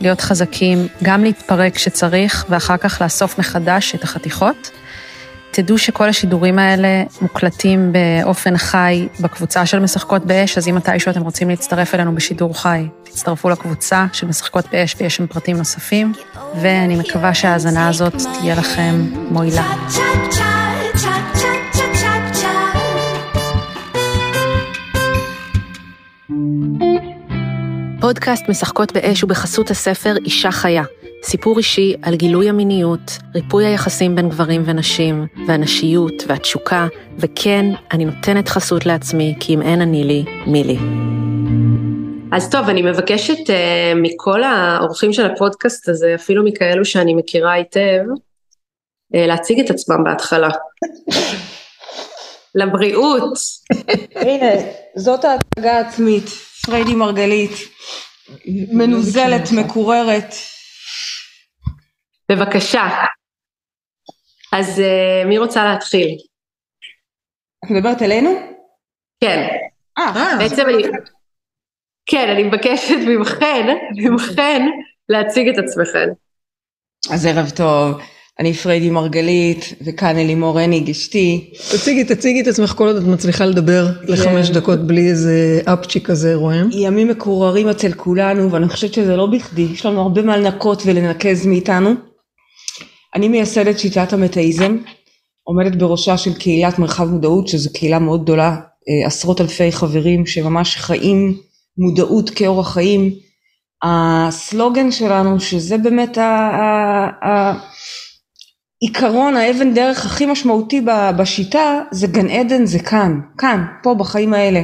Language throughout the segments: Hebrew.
להיות חזקים, גם להתפרק שצריך, ואחר כך לאסוף מחדש את החתיכות. תדעו שכל השידורים האלה מוקלטים באופן חי בקבוצה של משחקות באש, אז אם מתישהו אתם רוצים להצטרף אלינו בשידור חי, תצטרפו לקבוצה של משחקות באש ויש שם פרטים נוספים, ואני מקווה שההאזנה הזאת תהיה לכם מועילה. פודקאסט משחקות באש ובחסות הספר אישה חיה, סיפור אישי על גילוי המיניות, ריפוי היחסים בין גברים ונשים, והנשיות והתשוקה, וכן, אני נותנת חסות לעצמי, כי אם אין אני לי, מי לי. אז טוב, אני מבקשת מכל האורחים של הפודקאסט הזה, אפילו מכאלו שאני מכירה היטב, להציג את עצמם בהתחלה. לבריאות. הנה, זאת ההצגה העצמית, פריידי מרגלית, מנוזלת, מקוררת. בבקשה. אז מי רוצה להתחיל? את מדברת אלינו? כן. בעצם אני... כן, אני מבקשת ממכן להציג את עצמכן. אז ערב טוב. אני פריידי מרגלית, וכאן אלימור הניג אשתי. תציגי את עצמך כל עוד את מצליחה לדבר לחמש דקות בלי איזה אפצ'י כזה, רואים? ימים מקוררים אצל כולנו, ואני חושבת שזה לא בכדי, יש לנו הרבה מה לנקות ולנקז מאיתנו. אני מייסדת שיטת המטאיזם, עומדת בראשה של קהילת מרחב מודעות, שזו קהילה מאוד גדולה, עשרות אלפי חברים שממש חיים מודעות כאורח חיים. הסלוגן שלנו, שזה באמת עיקרון, האבן דרך הכי משמעותי בשיטה, זה גן עדן, זה כאן, כאן, פה בחיים האלה.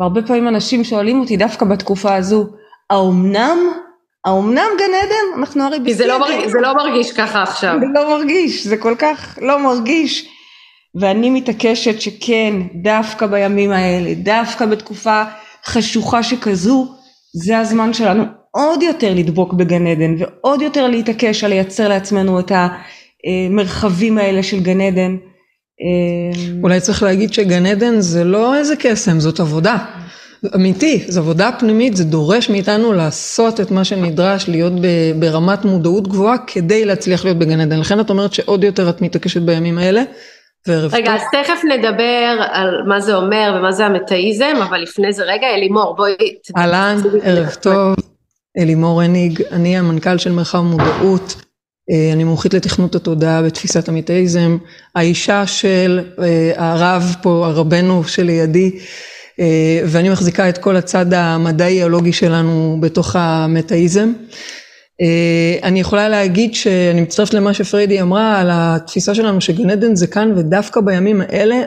והרבה פעמים אנשים שואלים אותי, דווקא בתקופה הזו, האומנם גן עדן? אנחנו הרי בסדר. זה לא מרגיש ככה עכשיו. זה לא מרגיש, זה כל כך לא מרגיש. ואני מתעקשת שכן, דווקא בימים האלה, דווקא בתקופה חשוכה שכזו, זה הזמן שלנו עוד יותר לדבוק בגן עדן, ועוד יותר להתעקש על לייצר לעצמנו את ה... מרחבים האלה של גן עדן. אולי צריך להגיד שגן עדן זה לא איזה קסם, זאת עבודה. אמיתי, זו עבודה פנימית, זה דורש מאיתנו לעשות את מה שנדרש, להיות ברמת מודעות גבוהה, כדי להצליח להיות בגן עדן. לכן את אומרת שעוד יותר את מתעקשת בימים האלה. רגע, אז תכף נדבר על מה זה אומר ומה זה המטאיזם, אבל לפני זה רגע, אלימור, בואי... אלן, ערב טוב, אלימור הניג, אני המנכ"ל של מרחב מודעות, אני מומחית לתכנות התודעה בתפיסת המטאיזם, האישה של הרב פה, הרבנו שלידי, ואני מחזיקה את כל הצד המדעי-איולוגי שלנו בתוך המטאיזם. אני יכולה להגיד שאני מצטרפת למה שפריידי אמרה על התפיסה שלנו שגן עדן זה כאן, ודווקא בימים האלה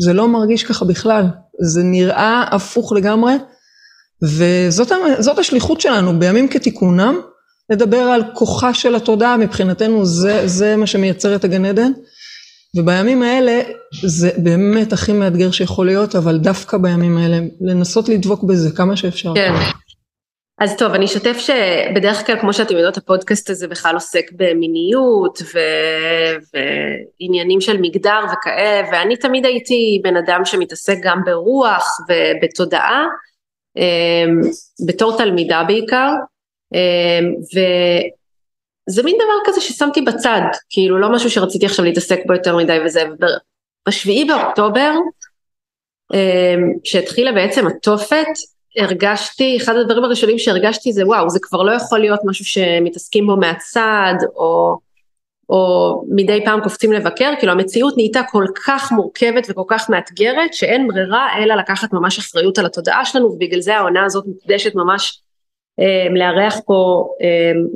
זה לא מרגיש ככה בכלל, זה נראה הפוך לגמרי, וזאת השליחות שלנו בימים כתיקונם, לדבר על כוחה של התודעה, מבחינתנו זה מה שמייצר את הגן עדן, ובימים האלה זה באמת הכי מאתגר שיכול להיות, אבל דווקא בימים האלה, לנסות לדבוק בזה כמה שאפשר. כן. אז טוב, אני אשתף שבדרך כלל, כמו שאתם יודעות, הפודקאסט הזה בכלל עוסק במיניות, ועניינים של מגדר וכאלה, ואני תמיד הייתי בן אדם שמתעסק גם ברוח ובתודעה, בתור תלמידה בעיקר, וזה מין דבר כזה ששמתי בצד, כאילו לא משהו שרציתי עכשיו להתעסק בו יותר מדי וזה, בשביעי באוקטובר, שהתחילה בעצם התופת, הרגשתי, אחד הדברים הראשונים שהרגשתי זה וואו, זה כבר לא יכול להיות משהו שמתעסקים בו מהצד, או או מדי פעם קופצים לבקר, כאילו המציאות נהייתה כל כך מורכבת וכל כך מאתגרת, שאין ברירה אלא לקחת ממש אחריות על התודעה שלנו, ובגלל זה העונה הזאת מוקדשת ממש לארח פה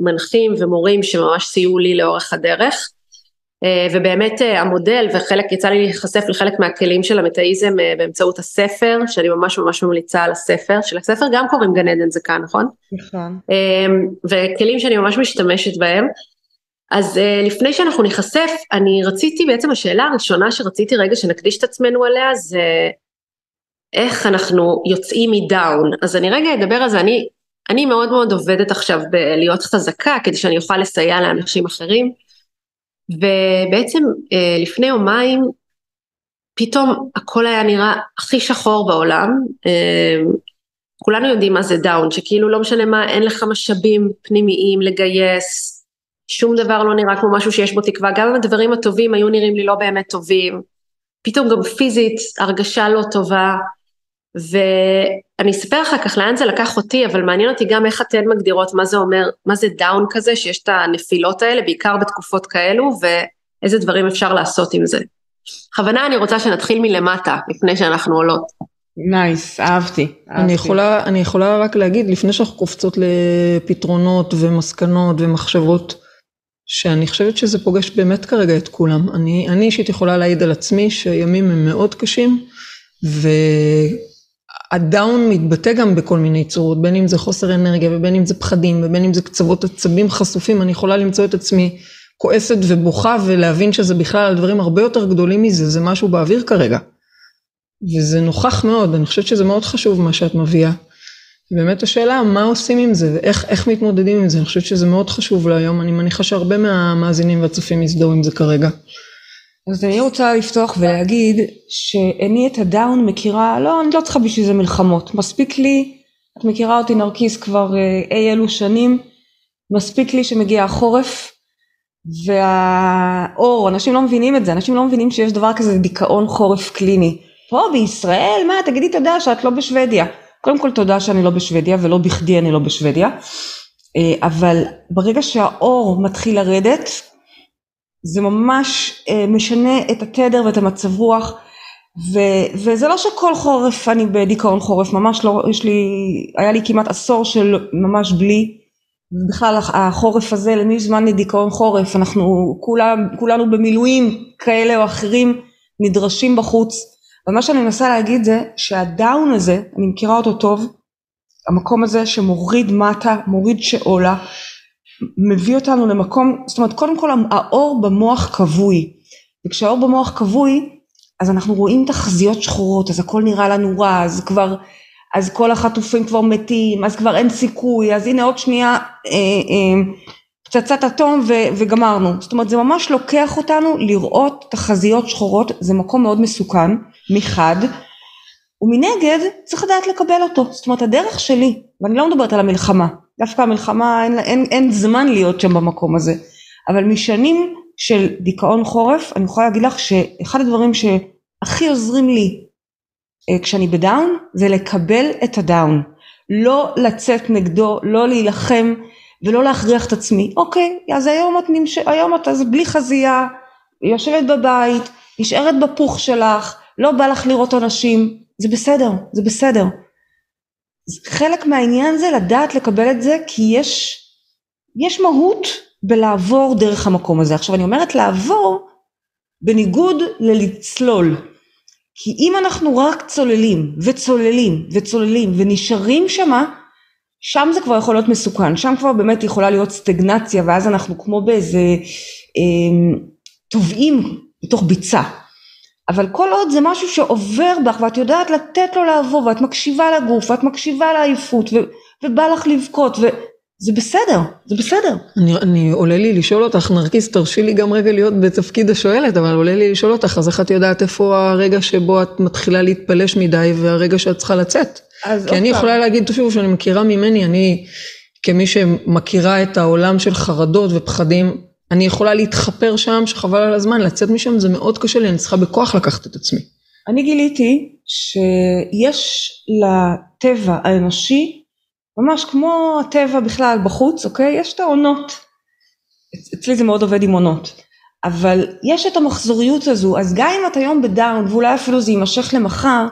מנחים ומורים שממש סייעו לי לאורך הדרך, ובאמת המודל, וחלק יצא לי להיחשף לחלק מהכלים של המטאיזם באמצעות הספר, שאני ממש ממש ממליצה על הספר, שלספר גם קוראים גן עדן זה כאן, נכון? נכון. וכלים שאני ממש משתמשת בהם, אז לפני שאנחנו נחשף, אני רציתי, בעצם השאלה הראשונה שרציתי רגע שנקדיש את עצמנו עליה, זה איך אנחנו יוצאים מדאון. אז אני רגע אדבר על זה, אני מאוד מאוד עובדת עכשיו בלהיות חזקה, כדי שאני אוכל לסייע לאנשים אחרים, ובעצם לפני יומיים, פתאום הכל היה נראה הכי שחור בעולם, כולנו יודעים מה זה דאון, שכאילו לא משנה מה, אין לך משאבים פנימיים לגייס, שום דבר לא נראה כמו משהו שיש בו תקווה, גם הדברים הטובים היו נראים לי לא באמת טובים, פתאום גם פיזית, הרגשה לא טובה, ואני אספר אחר כך לאן זה לקח אותי, אבל מעניין אותי גם איך אתן מגדירות מה זה אומר, מה זה דאון כזה, שיש את הנפילות האלה, בעיקר בתקופות כאלו, ואיזה דברים אפשר לעשות עם זה. בכוונה אני רוצה שנתחיל מלמטה, לפני שאנחנו עולות. נייס, אהבתי. אני יכולה רק להגיד, לפני שאנחנו קופצות לפתרונות ומסקנות ומחשבות, שאני חושבת שזה פוגש באמת כרגע את כולם. אני אישית יכולה להעיד על עצמי שהימים הם מאוד קשים, והדאון מתבטא גם בכל מיני צורות, בין אם זה חוסר אנרגיה, ובין אם זה פחדים, ובין אם זה קצוות עצבים חשופים, אני יכולה למצוא את עצמי כועסת ובוכה, ולהבין שזה בכלל על דברים הרבה יותר גדולים מזה, זה משהו באוויר כרגע. וזה נוכח מאוד, אני חושבת שזה מאוד חשוב מה שאת מביאה. באמת השאלה, מה עושים עם זה ואיך מתמודדים עם זה, אני חושבת שזה מאוד חשוב להיום, אני מניחה שהרבה מהמאזינים והצופים יזדהו עם זה כרגע. אז אני רוצה לפתוח ולהגיד, שאני את הדאון מכירה, לא, אני לא צריכה בשביל זה מלחמות, מספיק לי, את מכירה אותי נרקיס כבר אי אלו שנים, מספיק לי שמגיע החורף, והאור, אנשים לא מבינים את זה, אנשים לא מבינים שיש דבר כזה דיכאון חורף קליני, פה בישראל, מה, תגידי תודה שאת לא בשוודיה. קודם כל תודה שאני לא בשוודיה, ולא בכדי אני לא בשוודיה. אבל ברגע שהאור מתחיל לרדת, זה ממש משנה את התדר ואת המצב רוח, וזה לא שכל חורף אני בדיכאון חורף, ממש לא, היה לי כמעט עשור של ממש בלי, בכלל החורף הזה, למי זמן לדיכאון חורף, אנחנו כולנו במילואים כאלה או אחרים, נדרשים בחוץ, ומה שאני מנסה להגיד זה שהדאון הזה, אני מכירה אותו טוב, המקום הזה שמוריד מטה, מוריד שעולה, מביא אותנו למקום, זאת אומרת קודם כל האור במוח כבוי, וכשהאור במוח כבוי, אז אנחנו רואים תחזיות שחורות, אז הכל נראה לנו רע, אז כל החטופים כבר מתים, אז כבר אין סיכוי, אז הנה עוד שנייה פצצת אטום וגמרנו, זאת אומרת זה ממש לוקח אותנו לראות תחזיות שחורות, זה מקום מאוד מסוכן, מחד, ומנגד צריך לדעת לקבל אותו, זאת אומרת הדרך שלי, ואני לא מדברת על המלחמה, דווקא המלחמה אין זמן להיות שם במקום הזה, אבל משנים של דיכאון חורף, אני יכולה להגיד לך שאחד הדברים שהכי עוזרים לי כשאני בדאון, זה לקבל את הדאון, לא לצאת נגדו, לא להילחם, ולא להכריח את עצמי, אוקיי, אז היום את אז בלי חזייה, יושבת בבית, נשארת בפוך שלך, לא בא לך לראות אנשים, זה בסדר, זה בסדר. חלק מהעניין זה לדעת לקבל את זה, כי יש מהות בלעבור דרך המקום הזה. עכשיו אני אומרת לעבור, בניגוד ללצלול, כי אם אנחנו רק צוללים, וצוללים, וצוללים, ונשארים שמה, שם זה כבר יכול להיות מסוכן, שם כבר באמת יכולה להיות סטגנציה, ואז אנחנו כמו באיזה טובעים בתוך ביצה, אבל כל עוד זה משהו שעובר בך, ואת יודעת לתת לו לעבור, ואת מקשיבה לגוף, ואת מקשיבה לעייפות, ובא לך לבכות, וזה בסדר, זה בסדר. אני עולה לי לשאול אותך, נרקיס, תרשי לי גם רגע להיות בתפקיד השואלת, אבל עולה לי לשאול אותך, אז איך את יודעת איפה הרגע שבו את מתחילה להתפלש מדי, והרגע שאת צריכה לצאת? כי אני יכולה להגיד, תשוב, שאני מכירה ממני, אני כמי שמכירה את העולם של חרדות ופחדים, אני יכולה להתחפר שם שחבל על הזמן, לצאת משם זה מאוד קשה לי, אני צריכה בכוח לקחת את עצמי. אני גיליתי שיש לטבע האנושי, ממש כמו הטבע בכלל בחוץ, אוקיי? יש את העונות. אצלי זה מאוד עובד עם עונות. אבל יש את המחזוריות הזו, אז גם אם את היום בדאון, ואולי אפילו זה יימשך למחר,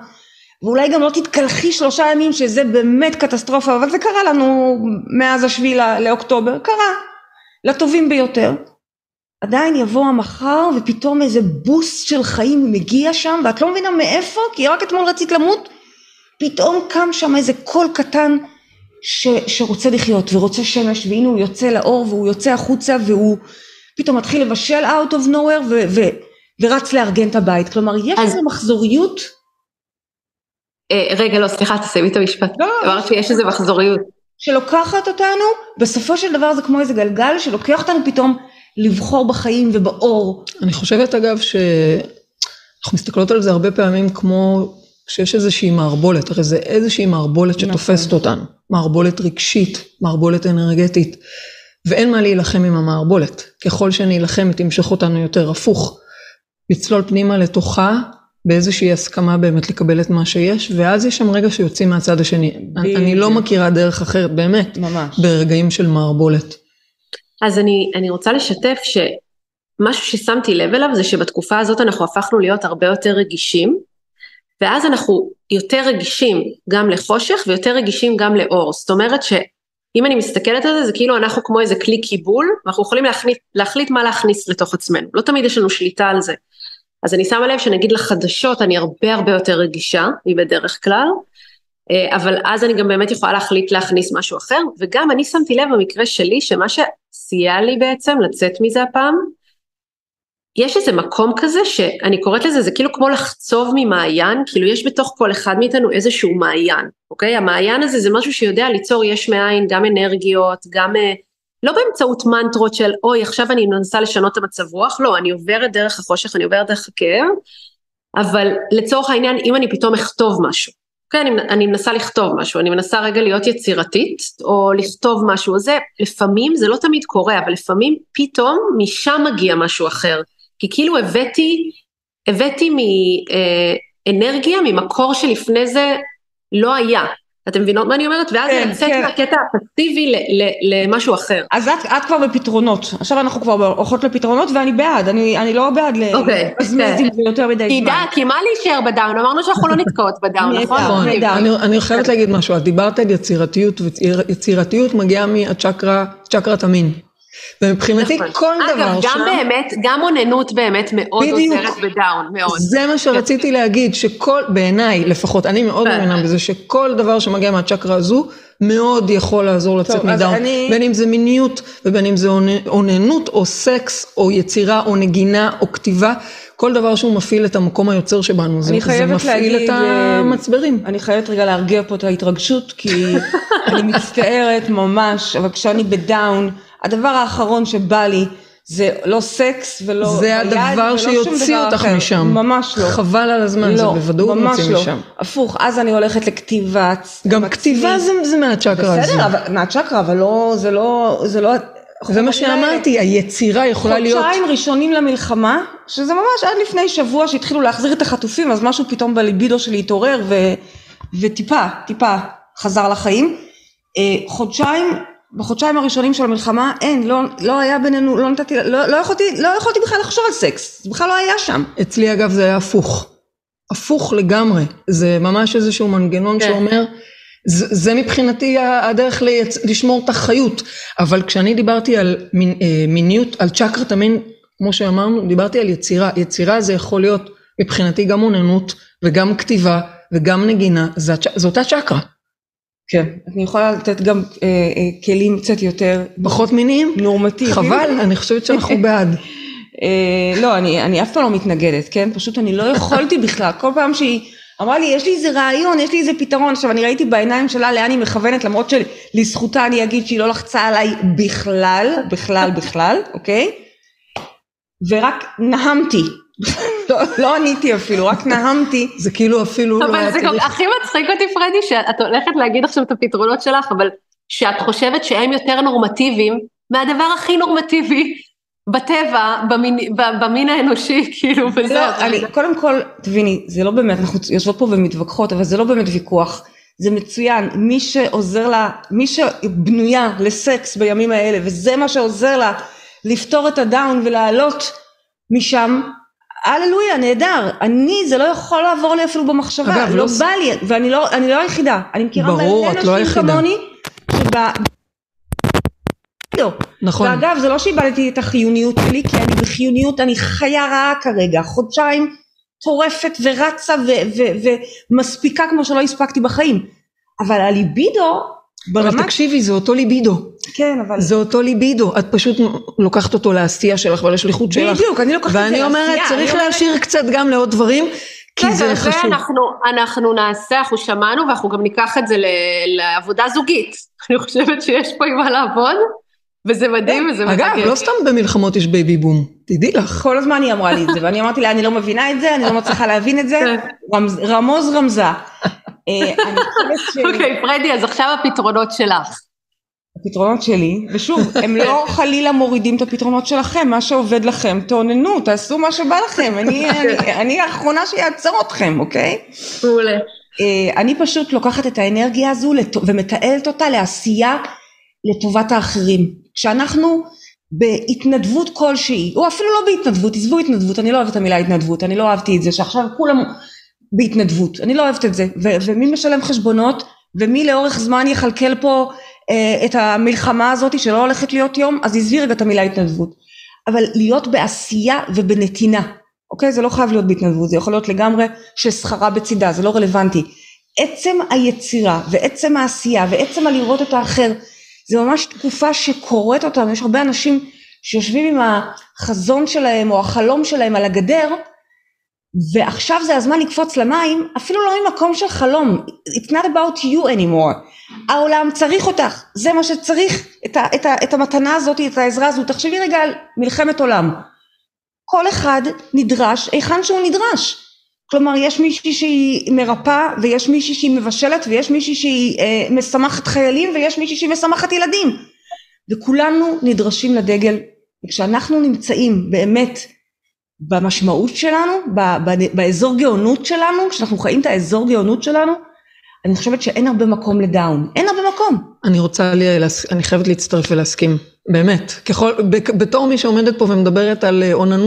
ואולי גם לא תתקלחי 3 ימים, שזה באמת קטסטרופה, אבל זה קרה לנו מאז 7 לאוקטובר, קרה, לטובים ביותר. עדיין יבוא המחר, ופתאום איזה בוסט של חיים מגיע שם, ואת לא מבינה מאיפה, כי רק אתמול רצית למות, פתאום קם שם איזה קול קטן, שרוצה לחיות, ורוצה שמש, והנה הוא יוצא לאור, והוא יוצא החוצה, והוא פתאום מתחיל לבשל out of nowhere, ורץ לארגן את הבית, כלומר, יש איזה מחזוריות. רגע, לא, סליחה, תסיימי את המשפט, אמרת שיש איזה מחזוריות. שלוקחת אותנו, בסופו של דבר זה כמו איזה גלגל, שלוקח אותנו פתאום לבחור בחיים ובאור. אני חושבת אגב, שאנחנו מסתכלות על זה הרבה פעמים, כמו שיש איזושהי מערבולת, הרי זה איזושהי מערבולת שתופסת אותנו, מערבולת רגשית, מערבולת אנרגטית, ואין מה להילחם עם המערבולת, ככל שנילחם תמשך אותנו יותר הפוך, לצלול פנימה לתוכה, באיזושהי הסכמה באמת לקבל את מה שיש, ואז יש שם רגע שיוצאים מהצד השני, אני לא מכירה דרך אחרת באמת, ברגעים של מערבולת. אז אני רוצה לשתף שמשהו ששמתי לב אליו, זה שבתקופה הזאת אנחנו הפכנו להיות הרבה יותר רגישים, ואז אנחנו יותר רגישים גם לחושך, ויותר רגישים גם לאור, זאת אומרת ש... אם אני מסתכלת על זה, זה כאילו אנחנו כמו איזה כלי קיבול, ואנחנו יכולים להחליט מה להכניס לתוך עצמנו. לא תמיד יש לנו שליטה על זה. אז אני שמה לב שנגיד לחדשות, אני הרבה הרבה יותר רגישה, היא בדרך כלל, אבל אז אני גם באמת יכולה להחליט להכניס משהו אחר, וגם אני שמתי לב במקרה שלי, שמה שסייע לי בעצם לצאת מזה הפעם, יש איזה מקום כזה שאני קוראת לזה, זה כאילו כמו לחצוב ממעיין, כאילו יש בתוך כל אחד מאיתנו איזשהו מעיין, אוקיי? המעיין הזה זה משהו שיודע ליצור יש מאין, גם אנרגיות, גם, לא באמצעות מנטרות של, אוי, עכשיו אני מנסה לשנות את המצב רוח, לא, אני עוברת דרך החושך, אני עוברת דרך הכאב, אבל לצורך העניין, אם אני פתאום אכתוב משהו, אוקיי? אני מנסה לכתוב משהו, אני מנסה רגע להיות יצירתית, או לכתוב משהו, זה לפעמים, זה לא תמיד קורה, אבל לפעמים פתאום משם מגיע משהו אחר. כי כאילו הבאתי מאנרגיה, ממקור שלפני זה לא היה. אתם מבינות מה אני אומרת? ואז נצאת מהקטע הפסיבי למשהו אחר. אז את כבר בפתרונות. עכשיו אנחנו כבר הולכות לפתרונות, ואני בעד. אני לא בעד להזמזים יותר מדי זמן. כי מה להישאר בדאון? אמרנו שאנחנו לא נתקעות בדאון, נכון? אני חייבת להגיד משהו. את דיברת על יצירתיות, ויצירתיות מגיעה מהצ'קרת המין. ומבחינתי כל דבר שם... אגב, גם באמת, גם עוננות באמת מאוד עוזרת בדאון, מאוד. זה מה שרציתי להגיד, שכל, בעיניי לפחות, אני מאוד מאמינה בזה, שכל דבר שמגיע מהצ'קרה הזו, מאוד יכול לעזור לצאת מדאון. בין אם זה מיניות, ובין אם זה עוננות, או סקס, או יצירה, או נגינה, או כתיבה, כל דבר שהוא מפעיל את המקום היוצר שבנו, זה מפעיל את המצברים. אני חייבת רגע להרגיע פה את ההתרגשות, כי אני מצטערת ממש, אבל כשאני בדאון, הדבר האחרון שבא לי, זה לא סקס ולא... זה הדבר שיוציא אותך משם. ממש לא. חבל על הזמן, זה בוודאות מוציא משם. הפוך, אז אני הולכת לכתיבה. גם כתיבה זה מהצ'קרה הזו. בסדר, מהצ'קרה, אבל זה לא... זה מה שאמרתי, היצירה יכולה להיות... חודשיים ראשונים למלחמה, שזה ממש עד לפני שבוע שהתחילו להחזיר את החטופים, אז משהו פתאום בליבידו שלי התעורר, וטיפה חזר לחיים. בחודשיים הראשונים של המלחמה, אין, לא היה בינינו, לא יכולתי בכלל לחשוב על סקס, זה בכלל לא היה שם. אצלי אגב זה היה הפוך לגמרי, זה ממש איזשהו מנגנון שאומר, זה מבחינתי הדרך לשמור את החיות, אבל כשאני דיברתי על מיניות, על צ'קרת המין, כמו שאמרנו, דיברתי על יצירה, יצירה זה יכול להיות מבחינתי גם עוננות, וגם כתיבה, וגם נגינה, זו אותה צ'קרה. כן, אני יכולה לתת גם כלים קצת יותר... פחות מיניים? נורמטיביים. חבל, אני חושבת שאנחנו בעד. לא, אני אף פעם לא מתנגדת, כן? פשוט אני לא יכולתי בכלל. כל פעם שהיא אמרה לי, יש לי איזה רעיון, יש לי איזה פתרון. עכשיו, אני ראיתי בעיניים שלה לאן היא מכוונת, למרות שלזכותה אני אגיד שהיא לא לחצה עליי בכלל, אוקיי? ורק נהמתי. לא עניתי אפילו, רק נהמתי. זה כאילו אפילו... אבל זה הכי מצחיק אותי, פרדי, שאת הולכת להגיד עכשיו את הפתרונות שלך, אבל שאת חושבת שהם יותר נורמטיביים, מהדבר הכי נורמטיבי בטבע, במין האנושי, כאילו, וזה... קודם כל, תביני, זה לא באמת, אנחנו יושבות פה ומתווכחות, אבל זה לא באמת ויכוח, זה מצוין, מי שעוזר לה, מי שבנויה לסקס בימים האלה, וזה מה שעוזר לה לפתור את הדאון ולהעלות משם, הללויה, נהדר, אני, זה לא יכול לעבור לי אפילו במחשבה, אגב, לא בא לי, ואני לא, אני לא היחידה, אני מכירה ברור, את לא היחידה. כמוני, שבא, נכון. ואגב, זה לא שאיבדתי את החיוניות שלי, כי אני בחיוניות, אני חיה רעה כרגע, חודשיים טורפת ורצה ומספיקה כמו שלא הספקתי בחיים, אבל הליבידו, אבל תקשיבי, זה אותו ליבידו. כן, אבל... זה אותו ליבידו, את פשוט לוקחת אותו לעשייה שלך ולשליחות שלך. בדיוק, אני לוקחת את זה לעשייה. ואני אומרת, צריך להשאיר קצת גם לעוד דברים, כי זה חשוב. אנחנו נעשה, אנחנו שמענו, ואנחנו גם ניקח את זה לעבודה זוגית. אני חושבת שיש פה עם מה לעבוד, וזה מדהים, וזה מרגש. אגב, לא סתם במלחמות יש בייבי בום, תדעי לך. כל הזמן היא אמרה לי את זה, ואני אמרתי לה, אני לא מבינה את זה, אני לא מצליחה להבין את זה, רמוז רמזה. אוקיי, פרדי, אז עכשיו הפתרונות שלך. הפתרונות שלי, ושוב, הם לא חלילה מורידים את הפתרונות שלכם, מה שעובד לכם, תעוננו, תעשו מה שבא לכם, אני האחרונה שיעצר אתכם, אוקיי? מעולה. אני פשוט לוקחת את האנרגיה הזו, ומתעלת אותה לעשייה לטובת האחרים, כשאנחנו בהתנדבות כלשהי, או אפילו לא בהתנדבות, תזבו התנדבות, אני לא אוהבת את המילה התנדבות, אני לא אהבתי את זה, שעכשיו כולם בהתנדבות, אני לא אוהבת את זה, ומי משלם חשבונות, ומי לאורך זמן יחלקל פה את המלחמה הזאת, שלא הולכת להיות יום, אז עזבי רגע את המילה התנדבות, אבל להיות בעשייה ובנתינה, אוקיי? זה לא חייב להיות בהתנדבות, זה יכול להיות לגמרי של שכרה בצידה, זה לא רלוונטי, עצם היצירה, ועצם העשייה, ועצם הלראות את האחר, זה ממש תקופה שקוראת אותם, יש הרבה אנשים שיושבים עם החזון שלהם, או החלום שלהם על הגדר, ועכשיו זה הזמן לקפוץ למים, אפילו לא ממקום של חלום, it's not about you anymore, העולם צריך אותך, זה מה שצריך, את המתנה הזאת, את העזרה הזו, תחשבי רגע על מלחמת עולם, כל אחד נדרש, איכן שהוא נדרש, כלומר יש מישהי שהיא מרפאה, ויש מישהי שהיא מבשלת, ויש מישהי שהיא משמחת חיילים, ויש מישהי שהיא משמחת ילדים, וכולנו נדרשים לדגל, וכשאנחנו נמצאים באמת, במשמעות שלנו, באזור גאונות שלנו, כשאנחנו חיים את האזור גאונות שלנו, אני חושבת שאין הרבה מקום לדאון, אין הרבה מקום. אני חייבת להצטרף ולהסכים, באמת, בתור מי שעומדת פה ומדברת על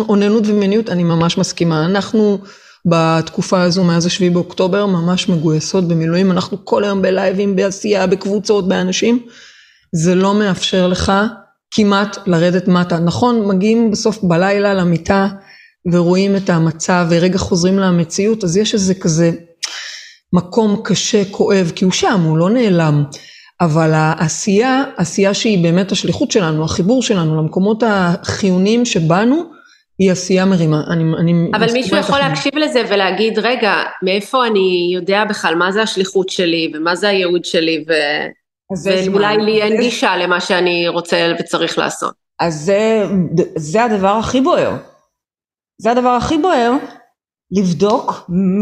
עוננות ומיניות, אני ממש מסכימה, אנחנו בתקופה הזו מאז 7 באוקטובר, ממש מגויסות במילואים, אנחנו כל היום בלייבים, בעשייה, בקבוצות, באנשים, זה לא מאפשר לך כמעט לרדת מטה, נכון, מגיעים בסוף בלילה למיטה, ורואים את המצב, ורגע חוזרים למציאות, אז יש איזה כזה מקום קשה, כואב, כי הוא שם, הוא לא נעלם, אבל העשייה, עשייה שהיא באמת השליחות שלנו, החיבור שלנו, למקומות החיוניים שבנו, היא עשייה מרימה. אבל מישהו יכול להקשיב לזה ולהגיד, רגע, מאיפה אני יודע בכלל, מה זה השליחות שלי, ומה זה הייעוד שלי, ואולי לי אין גישה למה שאני רוצה וצריך לעשות. אז זה הדבר הכי בוער. זה הדבר הכי בוער, לבדוק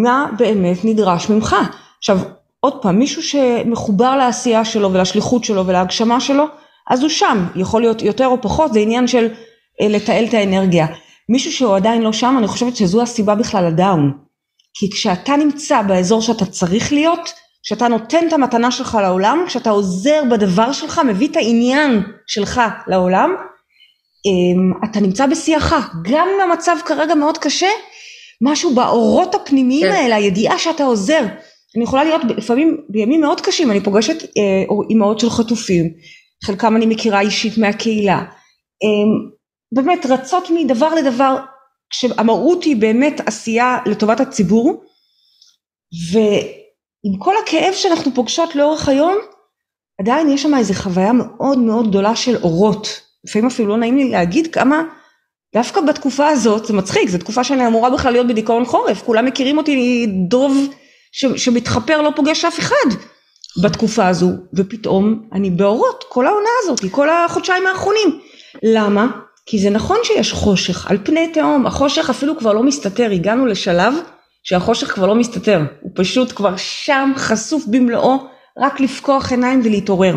מה באמת נדרש ממך. עכשיו, עוד פעם, מישהו שמחובר לעשייה שלו ולשליחות שלו ולהגשמה שלו, אז הוא שם, יכול להיות יותר או פחות, זה עניין של לתעל את האנרגיה. מישהו שהוא עדיין לא שם, אני חושבת שזו הסיבה בכלל לדאון. כי כשאתה נמצא באזור שאתה צריך להיות, כשאתה נותן את המתנה שלך לעולם, כשאתה עוזר בדבר שלך, מביא את העניין שלך לעולם, אתה נמצא בשיחה, גם למצב כרגע מאוד קשה, משהו באורות הפנימיים האלה, הידיעה שאתה עוזר, אני יכולה להיות לפעמים בימים מאוד קשים, אני פוגשת אימהות של חטופים, חלקם אני מכירה אישית מהקהילה, באמת רצות מדבר לדבר, כשהמהות היא באמת עשייה לטובת הציבור, ועם כל הכאב שאנחנו פוגשות לאורך היום, עדיין יש שם איזו חוויה מאוד מאוד גדולה של אורות, לפעמים אפילו לא נעים לי להגיד כמה, דווקא בתקופה הזאת, זה מצחיק, זו תקופה שאני אמורה בכלל להיות בדיכאון חורף, כולם מכירים אותי דוב שמתחפר לא פוגש אף אחד בתקופה הזו, ופתאום אני באורות, כל העונה הזאת, כל החודשיים האחרונים. למה? כי זה נכון שיש חושך, על פני תהום, החושך אפילו כבר לא מסתתר, הגענו לשלב שהחושך כבר לא מסתתר, הוא פשוט כבר שם חשוף במלואו, רק לפקוח עיניים ולהתעורר.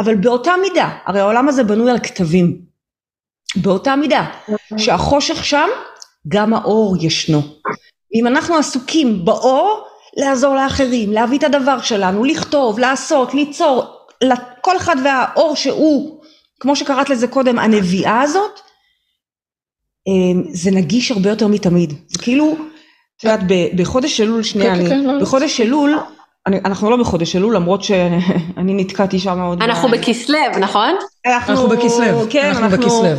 אבל באותה מידה, הרי העולם הזה בנוי על כתבים, באותה מידה, שהחושך שם, גם האור ישנו. אם אנחנו עסוקים באור, לעזור לאחרים, להביא את הדבר שלנו, לכתוב, לעשות, ליצור, לכל אחד והאור שהוא, כמו שקראת לזה קודם, הנביאה הזאת, זה נגיש הרבה יותר מתמיד. זה כאילו, את יודעת, בחודש אלול, שנייה, בחודש אלול, אנחנו לא בחודש אלול, למרות שאני נתקעתי שם עוד. אנחנו בכסלב, נכון? אנחנו בכסלב, כן, אנחנו בכסלב.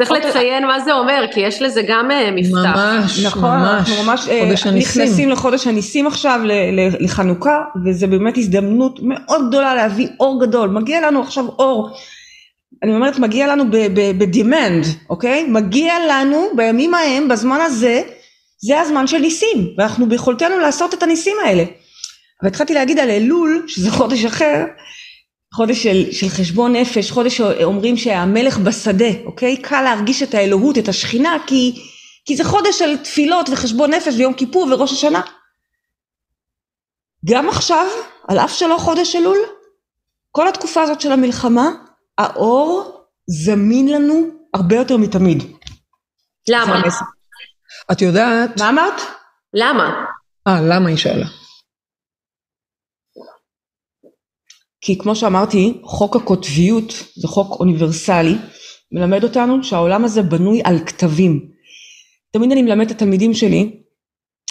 צריך לציין מה זה אומר, כי יש לזה גם מפתח. ממש, נכון, ממש. אנחנו ממש נכנסים לחודש הניסים עכשיו, לחנוכה, וזה באמת הזדמנות מאוד גדולה להביא אור גדול. מגיע לנו עכשיו אור, אני אומרת, מגיע לנו בדימנד, אוקיי? מגיע לנו בימים ההם, בזמן הזה, זה הזמן של ניסים, ואנחנו ביכולתנו לעשות את הניסים האלה. אבל התחלתי להגיד על אלול, שזה חודש אחר, חודש של חשבון נפש, חודש אומרים שהמלך בשדה, אוקיי? קל להרגיש את האלוהות, את השכינה, כי זה חודש של תפילות וחשבון נפש ויום כיפור וראש השנה. גם עכשיו, על אף שלא חודש אלול, כל התקופה הזאת של המלחמה, האור זמין לנו הרבה יותר מתמיד. למה? את יודעת? מה אמרת? למה? למה היא שאלה? כי כמו שאמרתי, חוק הקוטביות זה חוק אוניברסלי, מלמד אותנו שהעולם הזה בנוי על כתבים. תמיד אני מלמד את התלמידים שלי,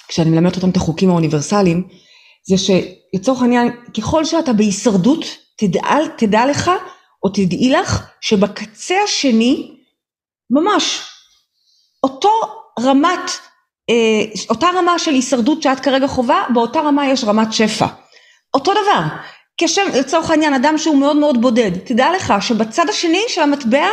כשאני מלמד אותם את החוקים האוניברסליים, זה שלצורך העניין, ככל שאתה בהישרדות, תדע לך, או תדעי לך, שבקצה השני, ממש, אותה רמה של הישרדות שאת כרגע חובה, באותה רמה יש רמת שפע. אותו דבר. לצורך העניין, אדם שהוא מאוד מאוד בודד, תדע לך שבצד השני של המטבע,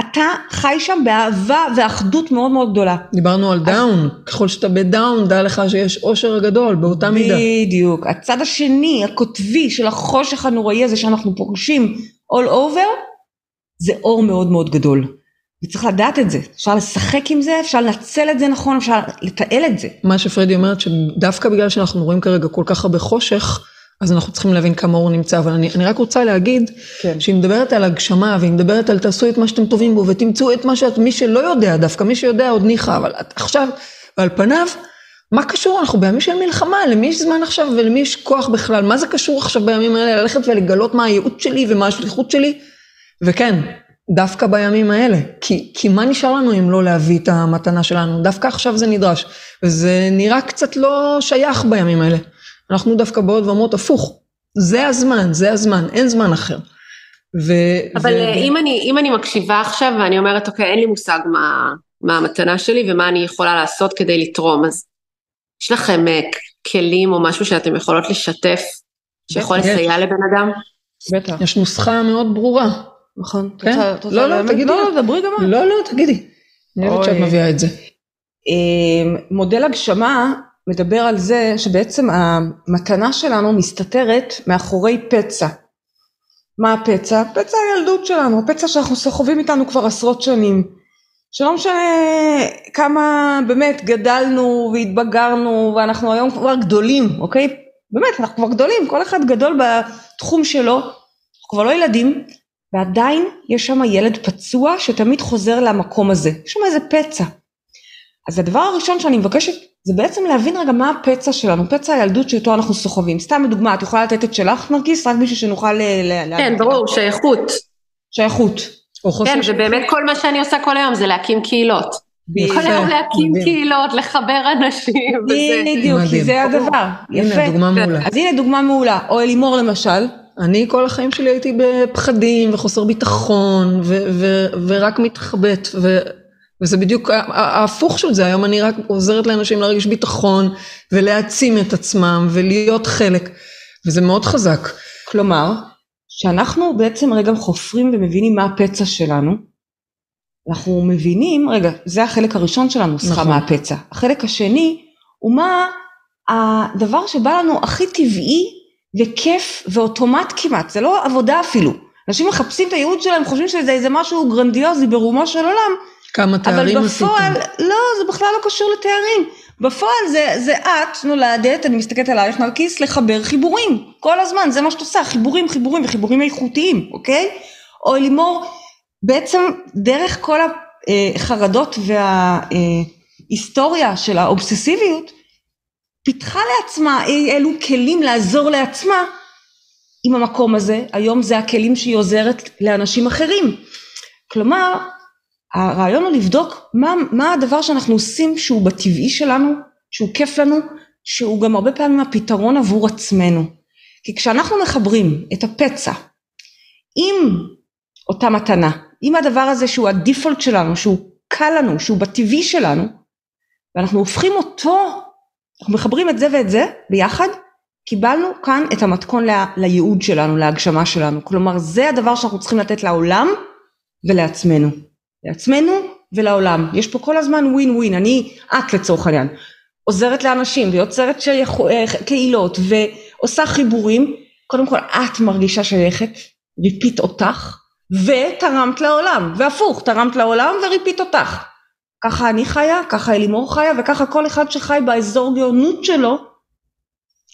אתה חי שם באהבה ואחדות מאוד מאוד גדולה. דיברנו על דאון, ככל שאתה בדאון, דע לך שיש אושר הגדול באותה מידה. בדיוק, הצד השני, הכותבי של החושך הנוראי הזה שאנחנו פוגשים all over, זה אור מאוד מאוד גדול. וצריך לדעת את זה, אפשר לשחק עם זה, אפשר לנצל את זה נכון, אפשר לתעל את זה. מה שפרדי אומרת, שדווקא בגלל שאנחנו רואים כרגע כל כך הרבה חושך, אז אנחנו צריכים להבין כמה אור נמצא, אבל אני רק רוצה להגיד, כן. שהיא מדברת על הגשמה, והיא מדברת על תעשו את מה שאתם טובים בו, ותמצאו את מה מי שלא יודע, דווקא מי שיודע עוד ניחה, אבל עכשיו, ועל פניו, מה קשור? אנחנו בימים של מלחמה, למי יש זמן עכשיו, ולמי יש כוח בכלל, מה זה קשור עכשיו בימים האלה, ללכת ולגלות מה הייעוד שלי, ומה השליחות שלי, וכן, דווקא בימים האלה, כי מה נשאר לנו אם לא להביא את המתנה שלנו, דווקא עכשיו זה נדרש, וזה נראה קצת לא שייך בימים האלה. אנחנו דווקא באות ואומרות, הפוך, זה הזמן, זה הזמן, אין זמן אחר. אבל אם אני מקשיבה עכשיו, ואני אומרת, אוקיי, אין לי מושג מה המתנה שלי, ומה אני יכולה לעשות כדי לתרום, אז יש לכם כלים או משהו שאתם יכולות לשתף, שיכול לסייע לבן אדם? בטח. יש נוסחה מאוד ברורה. נכון. לא, תגידי. דברי גם. לא, תגידי. אני אוהבת שאת מביאה את זה. מודל הגשמה, מדבר על זה שבעצם המתנה שלנו מסתתרת מאחורי פצע. מה הפצע? פצע הילדות שלנו, הפצע שאנחנו סוחבים איתנו כבר עשרות שנים. שלא משנה כמה באמת גדלנו והתבגרנו ואנחנו היום כבר גדולים, אוקיי? באמת, אנחנו כבר גדולים, כל אחד גדול בתחום שלו, אנחנו כבר לא ילדים, ועדיין יש שם ילד פצוע שתמיד חוזר למקום הזה. יש שם איזה פצע. אז הדבר הראשון שאני מבקשת, זה בעצם להבין רגע מה הפצע שלנו, פצע הילדות שאותו אנחנו סוחבים. סתם לדוגמה, את יכולה לתת את שלך, נרגיס, רק בשביל שנוכל... כן, ברור, שייכות. שייכות. כן, ובאמת כל מה שאני עושה כל היום, זה להקים קהילות. כל היום להקים קהילות, לחבר אנשים. בדיוק, כי זה הדבר. יפה. הנה, דוגמה מעולה. אז הנה דוגמה מעולה, או אלימור למשל. אני כל החיים שלי הייתי בפחדים, וחוסר ביטחון, ורק מתחבט, וזה בדיוק ההפוך של זה, היום אני רק עוזרת לאנשים להרגיש ביטחון, ולהעצים את עצמם, ולהיות חלק, וזה מאוד חזק. כלומר, שאנחנו בעצם רגע חופרים ומבינים מה הפצע שלנו, אנחנו מבינים, רגע, זה החלק הראשון שלנו, שכה מה הפצע. החלק השני, הוא מה הדבר שבא לנו הכי טבעי, וכיף ואוטומט כמעט, זה לא עבודה אפילו. אנשים מחפשים את הייעוד שלהם, חושבים שזה איזה משהו גרנדיוזי ברומו של עולם, כמה תארים עשיתם. אבל בפועל, לא, זה בכלל לא קשור לתארים. בפועל זה את נולדת, אני מסתכלת עלייך נרקיס, לחבר חיבורים. כל הזמן, זה מה שאת עושה, חיבורים, חיבורים וחיבורים איכותיים, אוקיי? או אלימור, בעצם דרך כל החרדות וההיסטוריה של האובססיביות, פיתחה לעצמה, אלו כלים לעזור לעצמה עם המקום הזה. היום זה הכלים שהיא עוזרת לאנשים אחרים. כלומר, הרעיון הוא לבדוק מה הדבר שאנחנו עושים שהוא בטבעי שלנו, שהוא כיף לנו, שהוא גם הרבה פעמים הפתרון עבור עצמנו. כי כשאנחנו מחברים את הפצע עם אותה מתנה, עם הדבר הזה שהוא הדיפולט שלנו, שהוא קל לנו, שהוא בטבעי שלנו, ואנחנו הופכים אותו, אנחנו מחברים את זה ואת זה ביחד, קיבלנו כאן את המתכון לייעוד שלנו, להגשמה שלנו. כלומר, זה הדבר שאנחנו צריכים לתת לעולם ולעצמנו. לעצמנו ולעולם. יש פה כל הזמן ווין ווין. את לצורך העניין, עוזרת לאנשים ויוצרת קהילות ועושה חיבורים. קודם כל, את מרגישה שייכת, ריפית אותך, ותרמת לעולם. והפוך, תרמת לעולם וריפית אותך. ככה אני חיה, ככה אלימור חיה, וככה כל אחד שחי באזור גאונות שלו.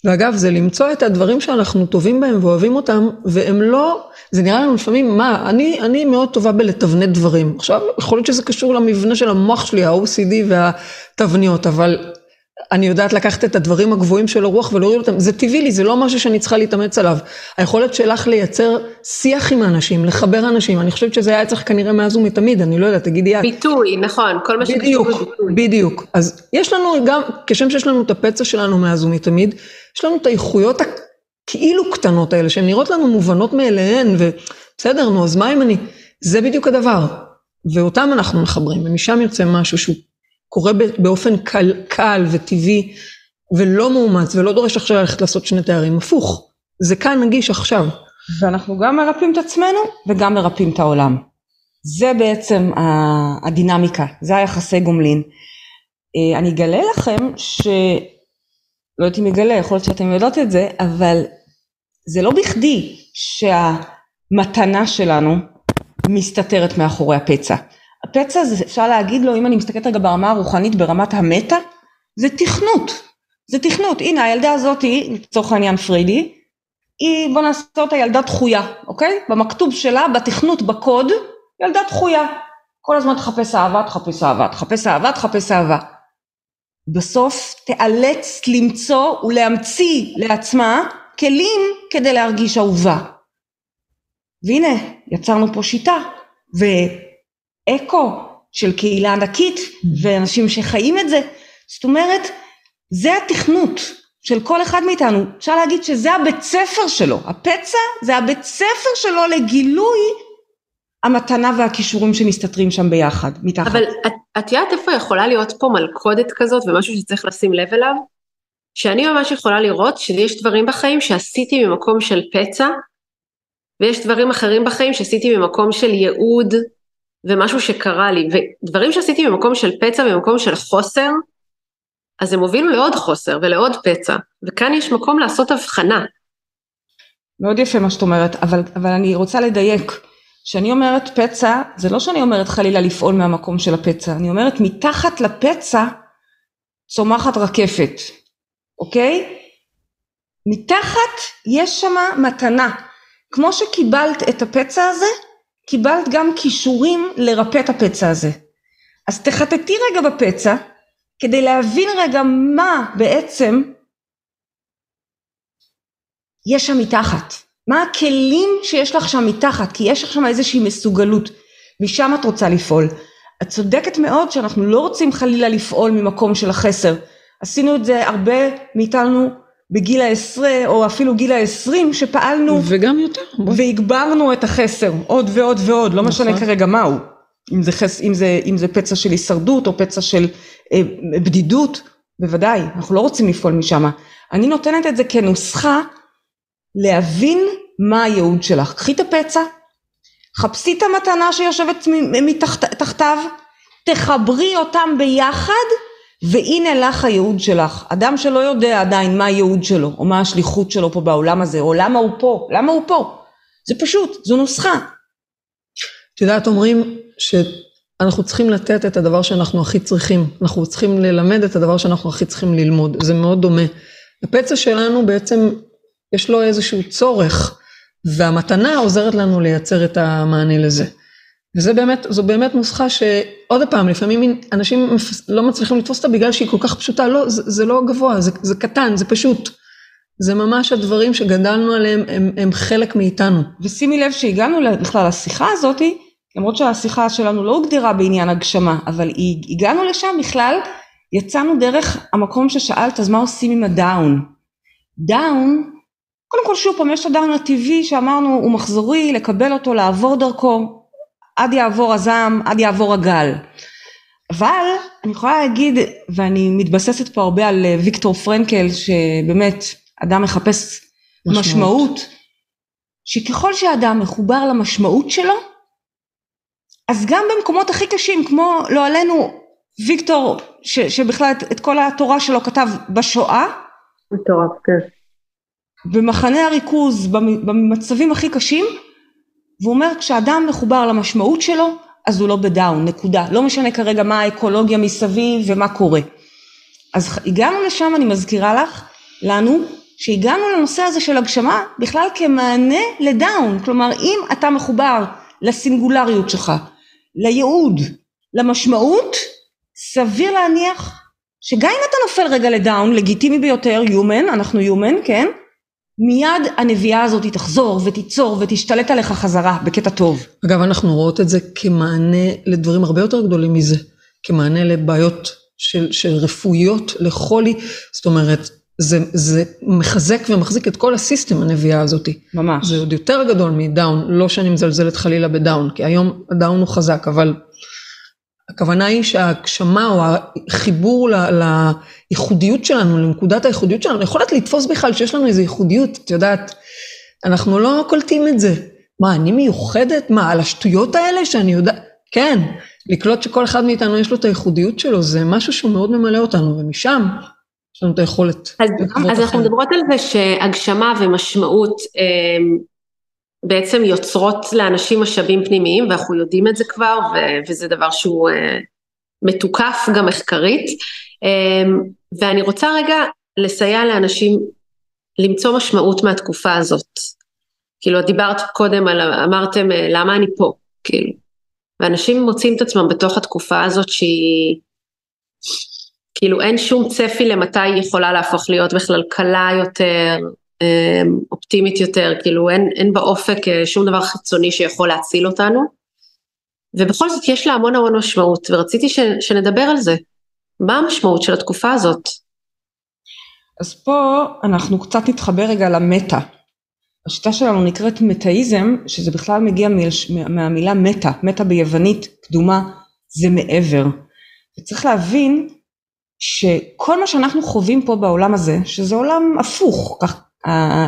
ואגב, זה למצוא את הדברים שאנחנו טובים בהם ואוהבים אותם, והם לא, זה נראה לנו לפעמים, אני מאוד טובה בלתבנת דברים. עכשיו, יכול להיות שזה קשור למבנה של המוח שלי, ה-OCD והתבניות, אבל אני יודעת לקחת את הדברים הגבוהים של הרוח ולהוריד אותם. זה טבעי לי, זה לא משהו שאני צריכה להתאמץ עליו. היכולת שלך לייצר שיח עם האנשים, לחבר אנשים, אני חושבת שזה היה צריך כנראה מהזום מתמיד, אני לא יודעת, תגידי את. ביטוי, נכון, כל מה שקשור ביטוי. בדיוק, אז יש לנו גם, כשם שיש לנו את הפצע שלנו מהזום מתמיד, יש לנו את האיכויות הכאילו קטנות האלה, שהן נראות לנו מובנות מאליהן, ובסדר, נו, אז מה אם אני, זה בדיוק הדבר, ואותם אנחנו מחברים, ומשם יוצא משהו שהוא קורה באופן קל וטבעי, ולא מאומץ, ולא דורש עכשיו ללכת לעשות שני תארים, הפוך, זה כאן נגיש עכשיו. ואנחנו גם מרפאים את עצמנו, וגם מרפאים את העולם. זה בעצם הדינמיקה, זה היחסי גומלין. אני אגלה לכם לא יודעת אם יגלה, יכול להיות שאתם יודעות את זה, אבל זה לא בכדי שהמתנה שלנו מסתתרת מאחורי הפצע. הפצע זה אפשר להגיד לו, אם אני מסתכלת רגע ברמה הרוחנית, ברמת המטה, זה תכנות. זה תכנות. הנה, הילדה הזאת היא, לצורך העניין פריידי, היא בוא נעשה אותה ילדה דחויה, אוקיי? במכתוב שלה, בתכנות, בקוד, ילדה דחויה. כל הזמן תחפש אהבה, תחפש אהבה, תחפש אהבה, תחפש אהבה. בסוף תיאלץ למצוא ולהמציא לעצמה כלים כדי להרגיש אהובה. והנה, יצרנו פה שיטה ואקו של קהילה ענקית ואנשים שחיים את זה. זאת אומרת, זה התכנות של כל אחד מאיתנו. אפשר להגיד שזה הבית ספר שלו. הפצע זה הבית ספר שלו לגילוי המתנה והכישורים שמסתתרים שם ביחד, מתחת. אבל את יודעת איפה יכולה להיות פה מלכודת כזאת, ומשהו שצריך לשים לב אליו? שאני ממש יכולה לראות שיש דברים בחיים שעשיתי ממקום של פצע, ויש דברים אחרים בחיים שעשיתי ממקום של ייעוד, ומשהו שקרה לי, ודברים שעשיתי ממקום של פצע, ממקום של חוסר, אז הם הובילו לעוד חוסר ולעוד פצע, וכאן יש מקום לעשות הבחנה. מאוד יפה מה שאת אומרת, אבל אני רוצה לדייק, כשאני אומרת פצע, זה לא שאני אומרת חלילה לפעול מהמקום של הפצע, אני אומרת מתחת לפצע צומחת רקפת, אוקיי? מתחת יש שם מתנה, כמו שקיבלת את הפצע הזה, קיבלת גם כישורים לרפא את הפצע הזה. אז תחטטי רגע בפצע, כדי להבין רגע מה בעצם יש שם מתחת. מה הכלים שיש לך שם מתחת, כי יש לך שם איזושהי מסוגלות, משם את רוצה לפעול. את צודקת מאוד שאנחנו לא רוצים חלילה לפעול ממקום של החסר, עשינו את זה הרבה מאיתנו בגיל ה-10 או אפילו גיל ה-20 שפעלנו וגם יותר, והגברנו את החסר, עוד ועוד ועוד, לא משנה כרגע מהו, אם זה פצע של הישרדות או פצע של בדידות, בוודאי, אנחנו לא רוצים לפעול משם. אני נותנת את זה כנוסחה, להבין מה הייעוד שלך. קחי את הפצע, חפשי את המתנה שיושבת מתחתיו, תחברי אותם ביחד, והנה לך הייעוד שלך. אדם שלא יודע עדיין מה הייעוד שלו, או מה השליחות שלו פה בעולם הזה, או למה הוא פה, למה הוא פה. זה פשוט, זו נוסחה. את יודעת, אומרים שאנחנו צריכים לתת את הדבר שאנחנו הכי צריכים, אנחנו צריכים ללמד את הדבר שאנחנו הכי צריכים ללמוד, זה מאוד דומה. הפצע שלנו בעצם יש לו איזשהו צורך, והמתנה עוזרת לנו לייצר את המענה לזה. וזו באמת נוסחה שעוד פעם, לפעמים אנשים לא מצליחים לתפוס אותה בגלל שהיא כל כך פשוטה, לא, זה לא גבוה, זה קטן, זה פשוט. זה ממש הדברים שגדלנו עליהם, הם חלק מאיתנו. ושימי לב שהגענו בכלל לשיחה הזאת, למרות שהשיחה שלנו לא הוגדרה בעניין הגשמה, אבל הגענו לשם בכלל, יצאנו דרך המקום ששאלת, אז מה עושים עם הדאון? דאון, קודם כל שוב פעם, יש הדאון הטבעי שאמרנו, הוא מחזורי, לקבל אותו, לעבור דרכו, עד יעבור הזעם, עד יעבור הגל. אבל אני יכולה להגיד, ואני מתבססת פה הרבה על ויקטור פרנקל, שבאמת אדם מחפש משמעות, שככל שהאדם מחובר למשמעות שלו, אז גם במקומות הכי קשים, כמו לא עלינו, ויקטור, שבכלל את כל התורה שלו כתב בשואה, מטורף, כן. במחנה הריכוז, במצבים הכי קשים, והוא אומר, כשאדם מחובר למשמעות שלו, אז הוא לא בדאון, נקודה. לא משנה כרגע מה האקולוגיה מסביב ומה קורה. אז הגענו לשם, אני מזכירה לנו, שהגענו לנושא הזה של הגשמה, בכלל כמענה לדאון. כלומר, אם אתה מחובר לסינגולריות שלך, לייעוד, למשמעות, סביר להניח שגם אם אתה נופל רגע לדאון, לגיטימי ביותר, יומן, אנחנו יומן, כן? מיד הנביאה הזאת תחזור ותיצור ותשתלט עליך חזרה בקטע טוב. אגב, אנחנו רואות את זה כמענה לדברים הרבה יותר גדולים מזה, כמענה לבעיות של רפואיות, לחולי, זאת אומרת, זה מחזק ומחזיק את כל הסיסטם הנביאה הזאת. ממש. זה עוד יותר גדול מדאון, לא שאני מזלזלת חלילה בדאון, כי היום הדאון הוא חזק, אבל הכוונה היא שההגשמה או החיבור לייחודיות שלנו, לנקודת הייחודיות שלנו, יכולת לתפוס בכלל שיש לנו איזו ייחודיות, את יודעת, אנחנו לא קולטים את זה. מה, אני מיוחדת? מה, על השטויות האלה שאני יודעת? כן, לקלוט שכל אחד מאיתנו יש לו את הייחודיות שלו, זה משהו שהוא מאוד ממלא אותנו, ומשם יש לנו את היכולת. אז אנחנו מדברות על זה שהגשמה ומשמעות בעצם יוצרות לאנשים משאבים פנימיים, ואנחנו יודעים את זה כבר, וזה דבר שהוא מתוקף גם מחקרית, ואני רוצה רגע לסייע לאנשים למצוא משמעות מהתקופה הזאת, כאילו דיברת קודם, אמרתם למה אני פה, כאילו, ואנשים מוצאים את עצמם בתוך התקופה הזאת, שהיא, כאילו אין שום צפי למתי היא יכולה להפוך להיות בכלל קלה יותר, אופטימית יותר, כאילו אין באופק שום דבר חיצוני שיכול להציל אותנו, ובכל זאת יש לה המון המון משמעות, ורציתי שנדבר על זה, מה המשמעות של התקופה הזאת? אז פה אנחנו קצת נתחבר רגע למטה, השיטה שלנו נקראת מטאיזם, שזה בכלל מגיע מהמילה מטא, מטא ביוונית קדומה זה מעבר, וצריך להבין שכל מה שאנחנו חווים פה בעולם הזה, שזה עולם הפוך, כך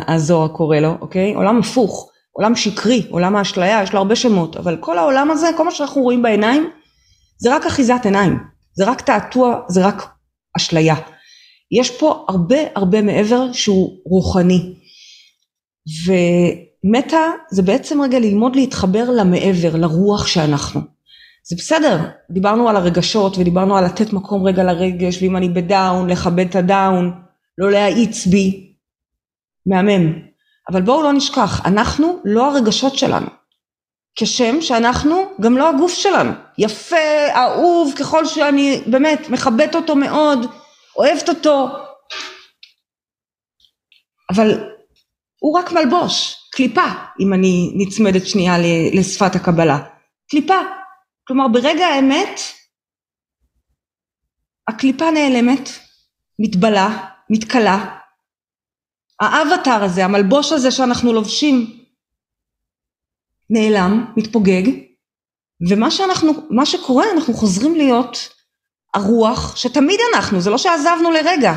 הזוהר קורא לו, אוקיי? עולם הפוך, עולם שקרי, עולם האשליה, יש לו הרבה שמות, אבל כל העולם הזה, כל מה שאנחנו רואים בעיניים, זה רק אחיזת עיניים, זה רק תעתוע, זה רק אשליה. יש פה הרבה הרבה מעבר שהוא רוחני. ומטה זה בעצם רגע ללמוד להתחבר למעבר, לרוח שאנחנו. זה בסדר, דיברנו על הרגשות ודיברנו על לתת מקום רגע לרגש, ואם אני בדאון, לכבד את הדאון, לא להאיץ בי, מהמם, אבל בואו לא נשכח, אנחנו לא הרגשות שלנו, כשם שאנחנו גם לא הגוף שלנו, יפה, אהוב, ככל שאני באמת מחבט אותו מאוד, אוהבת אותו, אבל הוא רק מלבוש, קליפה, אם אני נצמדת שנייה לשפת הקבלה, קליפה, כלומר ברגע האמת, הקליפה נעלמת, מתבלה, מתקלה, האבטר הזה, המלבוש הזה שאנחנו לובשים, נעלם, מתפוגג, ומה שקורה, אנחנו חוזרים להיות הרוח שתמיד אנחנו, זה לא שעזבנו לרגע,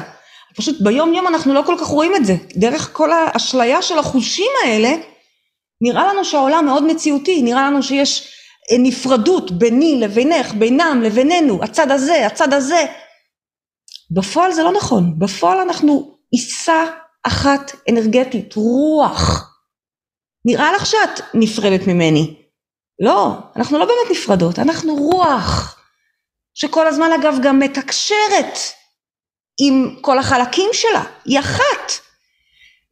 פשוט ביום יום אנחנו לא כל כך רואים את זה, דרך כל האשליה של החושים האלה, נראה לנו שהעולם מאוד מציאותי, נראה לנו שיש נפרדות ביני לבינך, בינם לבינינו, הצד הזה, הצד הזה, בפועל זה לא נכון, בפועל אנחנו עיסה, אחת אנרגטית, רוח. נראה לך שאת נפרדת ממני. לא, אנחנו לא באמת נפרדות, אנחנו רוח, שכל הזמן אגב גם מתקשרת עם כל החלקים שלה, היא אחת.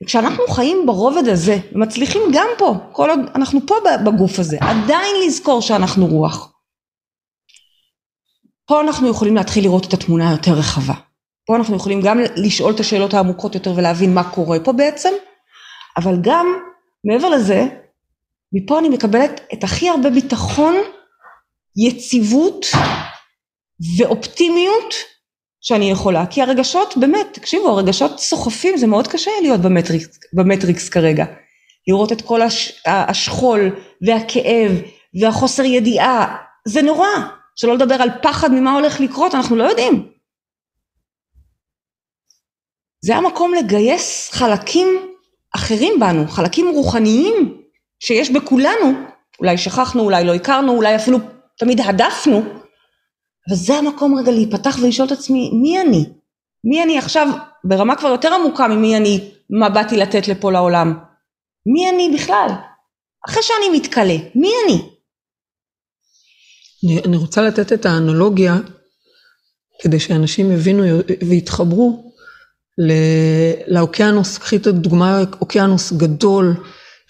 וכשאנחנו חיים ברובד הזה, ומצליחים גם פה, כל עוד אנחנו פה בגוף הזה, עדיין לזכור שאנחנו רוח. פה אנחנו יכולים להתחיל לראות את התמונה היותר רחבה. פה אנחנו יכולים גם לשאול את השאלות העמוקות יותר ולהבין מה קורה פה בעצם, אבל גם מעבר לזה, מפה אני מקבלת את הכי הרבה ביטחון, יציבות ואופטימיות שאני יכולה, כי הרגשות באמת, תקשיבו, הרגשות סוחפים, זה מאוד קשה להיות במטריקס כרגע, לראות את כל השכול והכאב והחוסר ידיעה, זה נורא, שלא לדבר על פחד ממה הולך לקרות, אנחנו לא יודעים. זה המקום לגייס חלקים אחרים בנו, חלקים רוחניים שיש בכולנו, אולי שכחנו, אולי לא הכרנו, אולי אפילו תמיד הדפנו, אבל זה המקום רגע להיפתח ולשאול את עצמי, מי אני? מי אני עכשיו ברמה כבר יותר עמוקה ממי אני, מה באתי לתת לפה לעולם? מי אני בכלל? אחרי שאני מתקלה, מי אני? אני רוצה לתת את האנלוגיה, כדי שאנשים יבינו ויתחברו, לאוקיינוס, קחי את הדוגמה, אוקיינוס גדול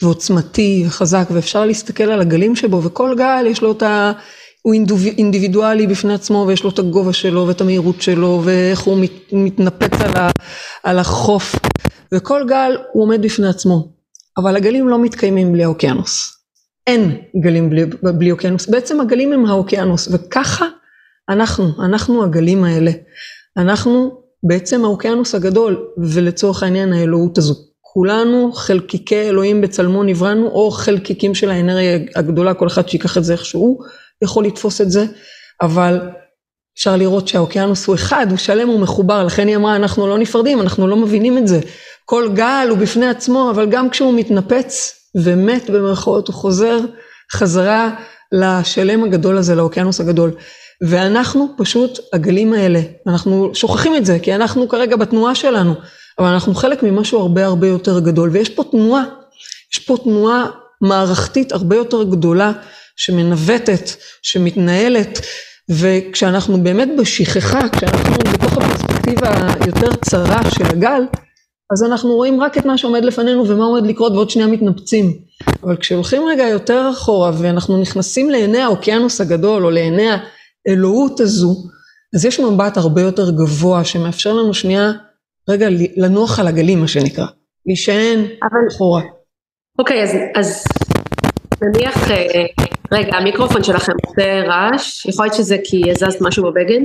ועוצמתי וחזק, ואפשר להסתכל על הגלים שבו, וכל גל יש לו את ה... הוא אינדיבידואלי בפני עצמו, ויש לו את הגובה שלו, ואת המהירות שלו, ואיך הוא מתנפץ על החוף, וכל גל הוא עומד בפני עצמו, אבל הגלים לא מתקיימים בלי האוקיינוס. אין גלים בלי אוקיינוס, בעצם הגלים הם האוקיינוס, וככה אנחנו הגלים האלה, אנחנו בעצם האוקיינוס הגדול, ולצורך העניין האלוהות הזו. כולנו חלקיקי אלוהים בצלמו נבראנו, או חלקיקים של האנרגיה הגדולה, כל אחד שיקח את זה איכשהו, יכול לתפוס את זה, אבל אפשר לראות שהאוקיינוס הוא אחד, הוא שלם, הוא מחובר, לכן היא אמרה, אנחנו לא נפרדים, אנחנו לא מבינים את זה. כל גל הוא בפני עצמו, אבל גם כשהוא מתנפץ ומת במרכאות, הוא חוזר חזרה לשלם הגדול הזה, לאוקיינוס הגדול. ואנחנו פשוט הגלים האלה, אנחנו שוכחים את זה, כי אנחנו כרגע בתנועה שלנו, אבל אנחנו חלק ממשהו הרבה הרבה יותר גדול, ויש פה תנועה, יש פה תנועה מערכתית הרבה יותר גדולה, שמנווטת, שמתנהלת, וכשאנחנו באמת בשכחה, כשאנחנו בתוך הפרספקטיבה יותר צרה של הגל, אז אנחנו רואים רק את מה שעומד לפנינו, ומה עומד לקרות, ועוד שנייה מתנפצים. אבל כשהולכים רגע יותר אחורה, ואנחנו נכנסים לעיני האוקיינוס הגדול, או לעיני האלוהות הזו, אז יש מבט הרבה יותר גבוה, שמאפשר לנו שנייה, רגע, לנוח על הגלים, מה שנקרא. להישען אחורה. אוקיי, אז נניח, רגע, המיקרופון שלכם זה רעש, יכול להיות שזה כי הזזת משהו בבגן.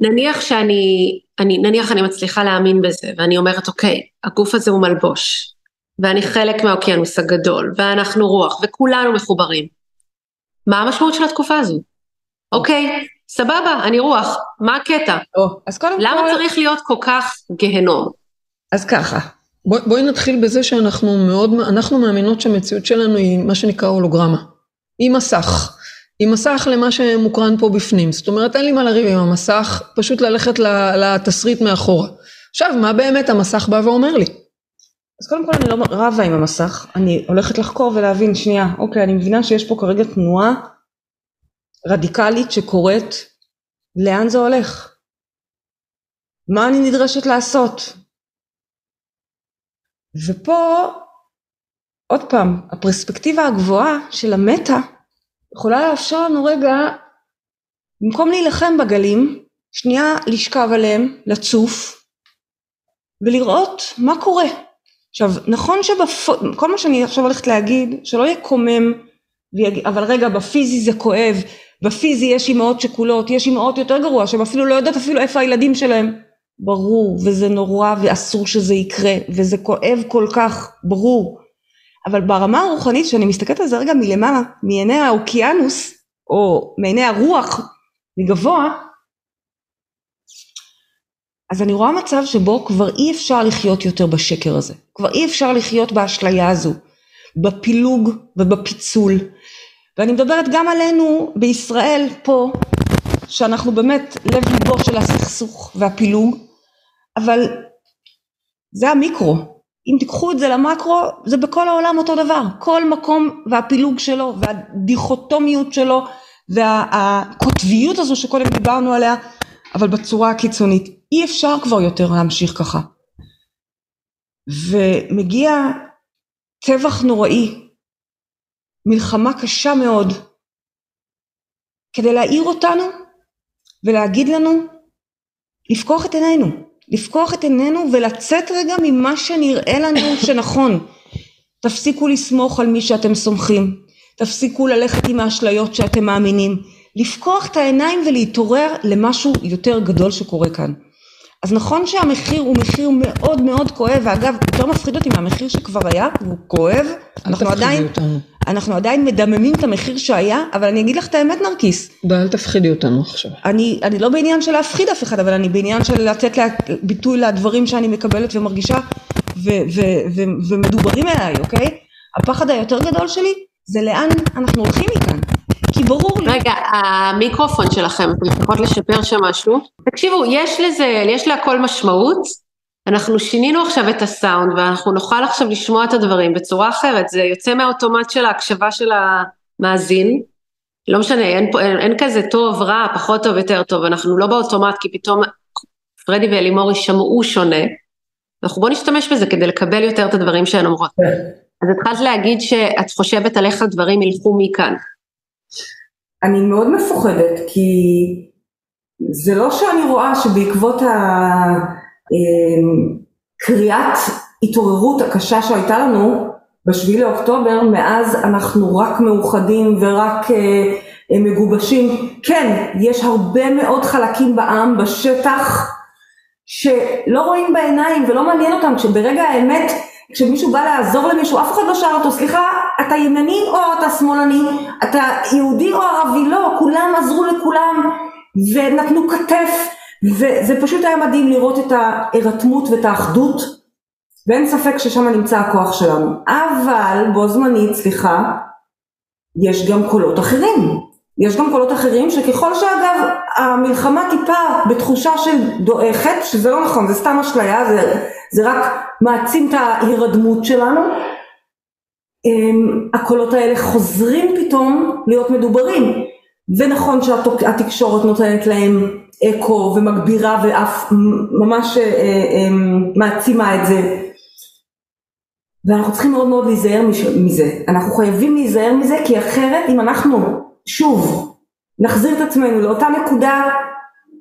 נניח שאני מצליחה להאמין בזה, ואני אומרת, אוקיי, הגוף הזה הוא מלבוש, ואני חלק מהאוקיינוס הגדול, ואנחנו רוח, וכולנו מחוברים. מה המשמעות של התקופה הזו? אוקיי, סבבה, אני רוח, מה הקטע? למה צריך להיות כל כך גהנום? אז ככה. בואי נתחיל בזה שאנחנו מאמינות שהמציאות שלנו היא מה שנקרא הולוגרמה. היא מסך למה שמוקרן פה בפנים. זאת אומרת, אין לי מה לריב עם המסך, פשוט ללכת לתסריט מאחורה. עכשיו, מה באמת המסך בא ואומר לי? אז קודם כל אני לא רבה עם המסך, אני הולכת לחקור ולהבין שנייה. אוקיי, אני מבינה שיש פה כרגע תנועה רדיקלית שקורית, לאן זה הולך? מה אני נדרשת לעשות? ופה, עוד פעם, הפרספקטיבה הגבוהה של המטה, יכולה לאפשר לנו רגע, במקום להילחם בגלים, שנייה לשכב עליהם, לצוף, ולראות מה קורה. עכשיו, נכון כל מה שאני עכשיו הולכת להגיד, שלא יקומם, אבל רגע, בפיזי זה כואב, בפיזי יש אמהות שכולות, יש אמהות יותר גרוע, שהם אפילו לא יודעת אפילו איפה הילדים שלהם. ברור, וזה נורא, ואסור שזה יקרה, וזה כואב כל כך, ברור. אבל ברמה הרוחנית, שאני מסתכלת על זה רגע מלמעלה, מעיני האוקיינוס, או מעיני הרוח, מגבוה, אז אני רואה מצב שבו כבר אי אפשר לחיות יותר בשקר הזה, כבר אי אפשר לחיות באשליה הזו, בפילוג ובפיצול. ואני מדברת גם עלינו בישראל פה, שאנחנו באמת לב ליבו של הסכסוך והפילוג, אבל זה המיקרו. אם תיקחו את זה למקרו, זה בכל העולם אותו דבר. כל מקום והפילוג שלו, והדיכוטומיות שלו, והקוטביות הזו שקודם דיברנו עליה, אבל בצורה הקיצונית. אי אפשר כבר יותר להמשיך ככה. ומגיע טבח נוראי, מלחמה קשה מאוד, כדי להעיר אותנו, ולהגיד לנו, לפקוח את עינינו, ולצאת רגע ממה שנראה לנו שנכון, תפסיקו לסמוך על מי שאתם סומכים, תפסיקו ללכת עם האשליות שאתם מאמינים, לפקוח את העיניים ולהתעורר למשהו יותר גדול שקורה כאן. אז נכון שהמחיר הוא מחיר מאוד מאוד כואב, ואגב, יותר מפחיד אותי מהמחיר שכבר היה, הוא כואב, אנחנו עדיין מדממים את המחיר שהיה, אבל אני אגיד לך את האמת נרקיס. אל תפחידי אותנו עכשיו. אני לא בעניין של להפחיד אף אחד, אבל אני בעניין של לתת ביטוי לדברים שאני מקבלת ומרגישה, ומדוברים אליי, אוקיי? הפחד היותר גדול שלי, זה לאן אנחנו הולכים מכאן. כי ברור לי. רגע, המיקרופון שלכם, אתם יכולות לשפר שם משהו? תקשיבו, יש להכל משמעות, אנחנו שינינו עכשיו את הסאונד, ואנחנו נוכל עכשיו לשמוע את הדברים בצורה אחרת, זה יוצא מהאוטומט של ההקשבה של המאזין, לא משנה, אין כזה טוב, רע, פחות טוב, יותר טוב, אנחנו לא באוטומט, כי פתאום פרדי ואלימורי שמעו שונה, אנחנו בואו נשתמש בזה כדי לקבל יותר את הדברים שהן אומרות. אז התחלת להגיד שאת חושבת על איך הדברים ילכו מכאן. אני מאוד מפוחדת, כי זה לא שאני רואה שבעקבות הקריאת התעוררות הקשה שהייתה לנו בשביל לאוקטובר, מאז אנחנו רק מאוחדים ורק מגובשים. כן, יש הרבה מאוד חלקים בעם, בשטח, שלא רואים בעיניים ולא מעניין אותם, כשברגע האמת, כשמישהו בא לעזור למישהו, אף אחד לא שר אותו, סליחה, אתה ימני או אתה שמאלני, אתה יהודי או ערבי, לא, כולם עזרו לכולם, ונתנו כתף, וזה פשוט היה מדהים לראות את ההירתמות ואת האחדות, ואין ספק ששם נמצא הכוח שלנו, אבל בו זמנית, סליחה, יש גם קולות אחרים, שככל שאגב, המלחמה טיפה בתחושה של דועכת, שזה לא נכון, זה סתם אשליה, זה רק מעצים את ההירדמות שלנו, הקולות האלה חוזרים פתאום להיות מדוברים, ונכון שהתקשורת נותנת להם אקו ומגבירה ואף ממש מעצימה את זה, ואנחנו צריכים מאוד מאוד להיזהר מזה, אנחנו חייבים להיזהר מזה, כי אחרת אם אנחנו שוב נחזיר את עצמנו לאותה נקודה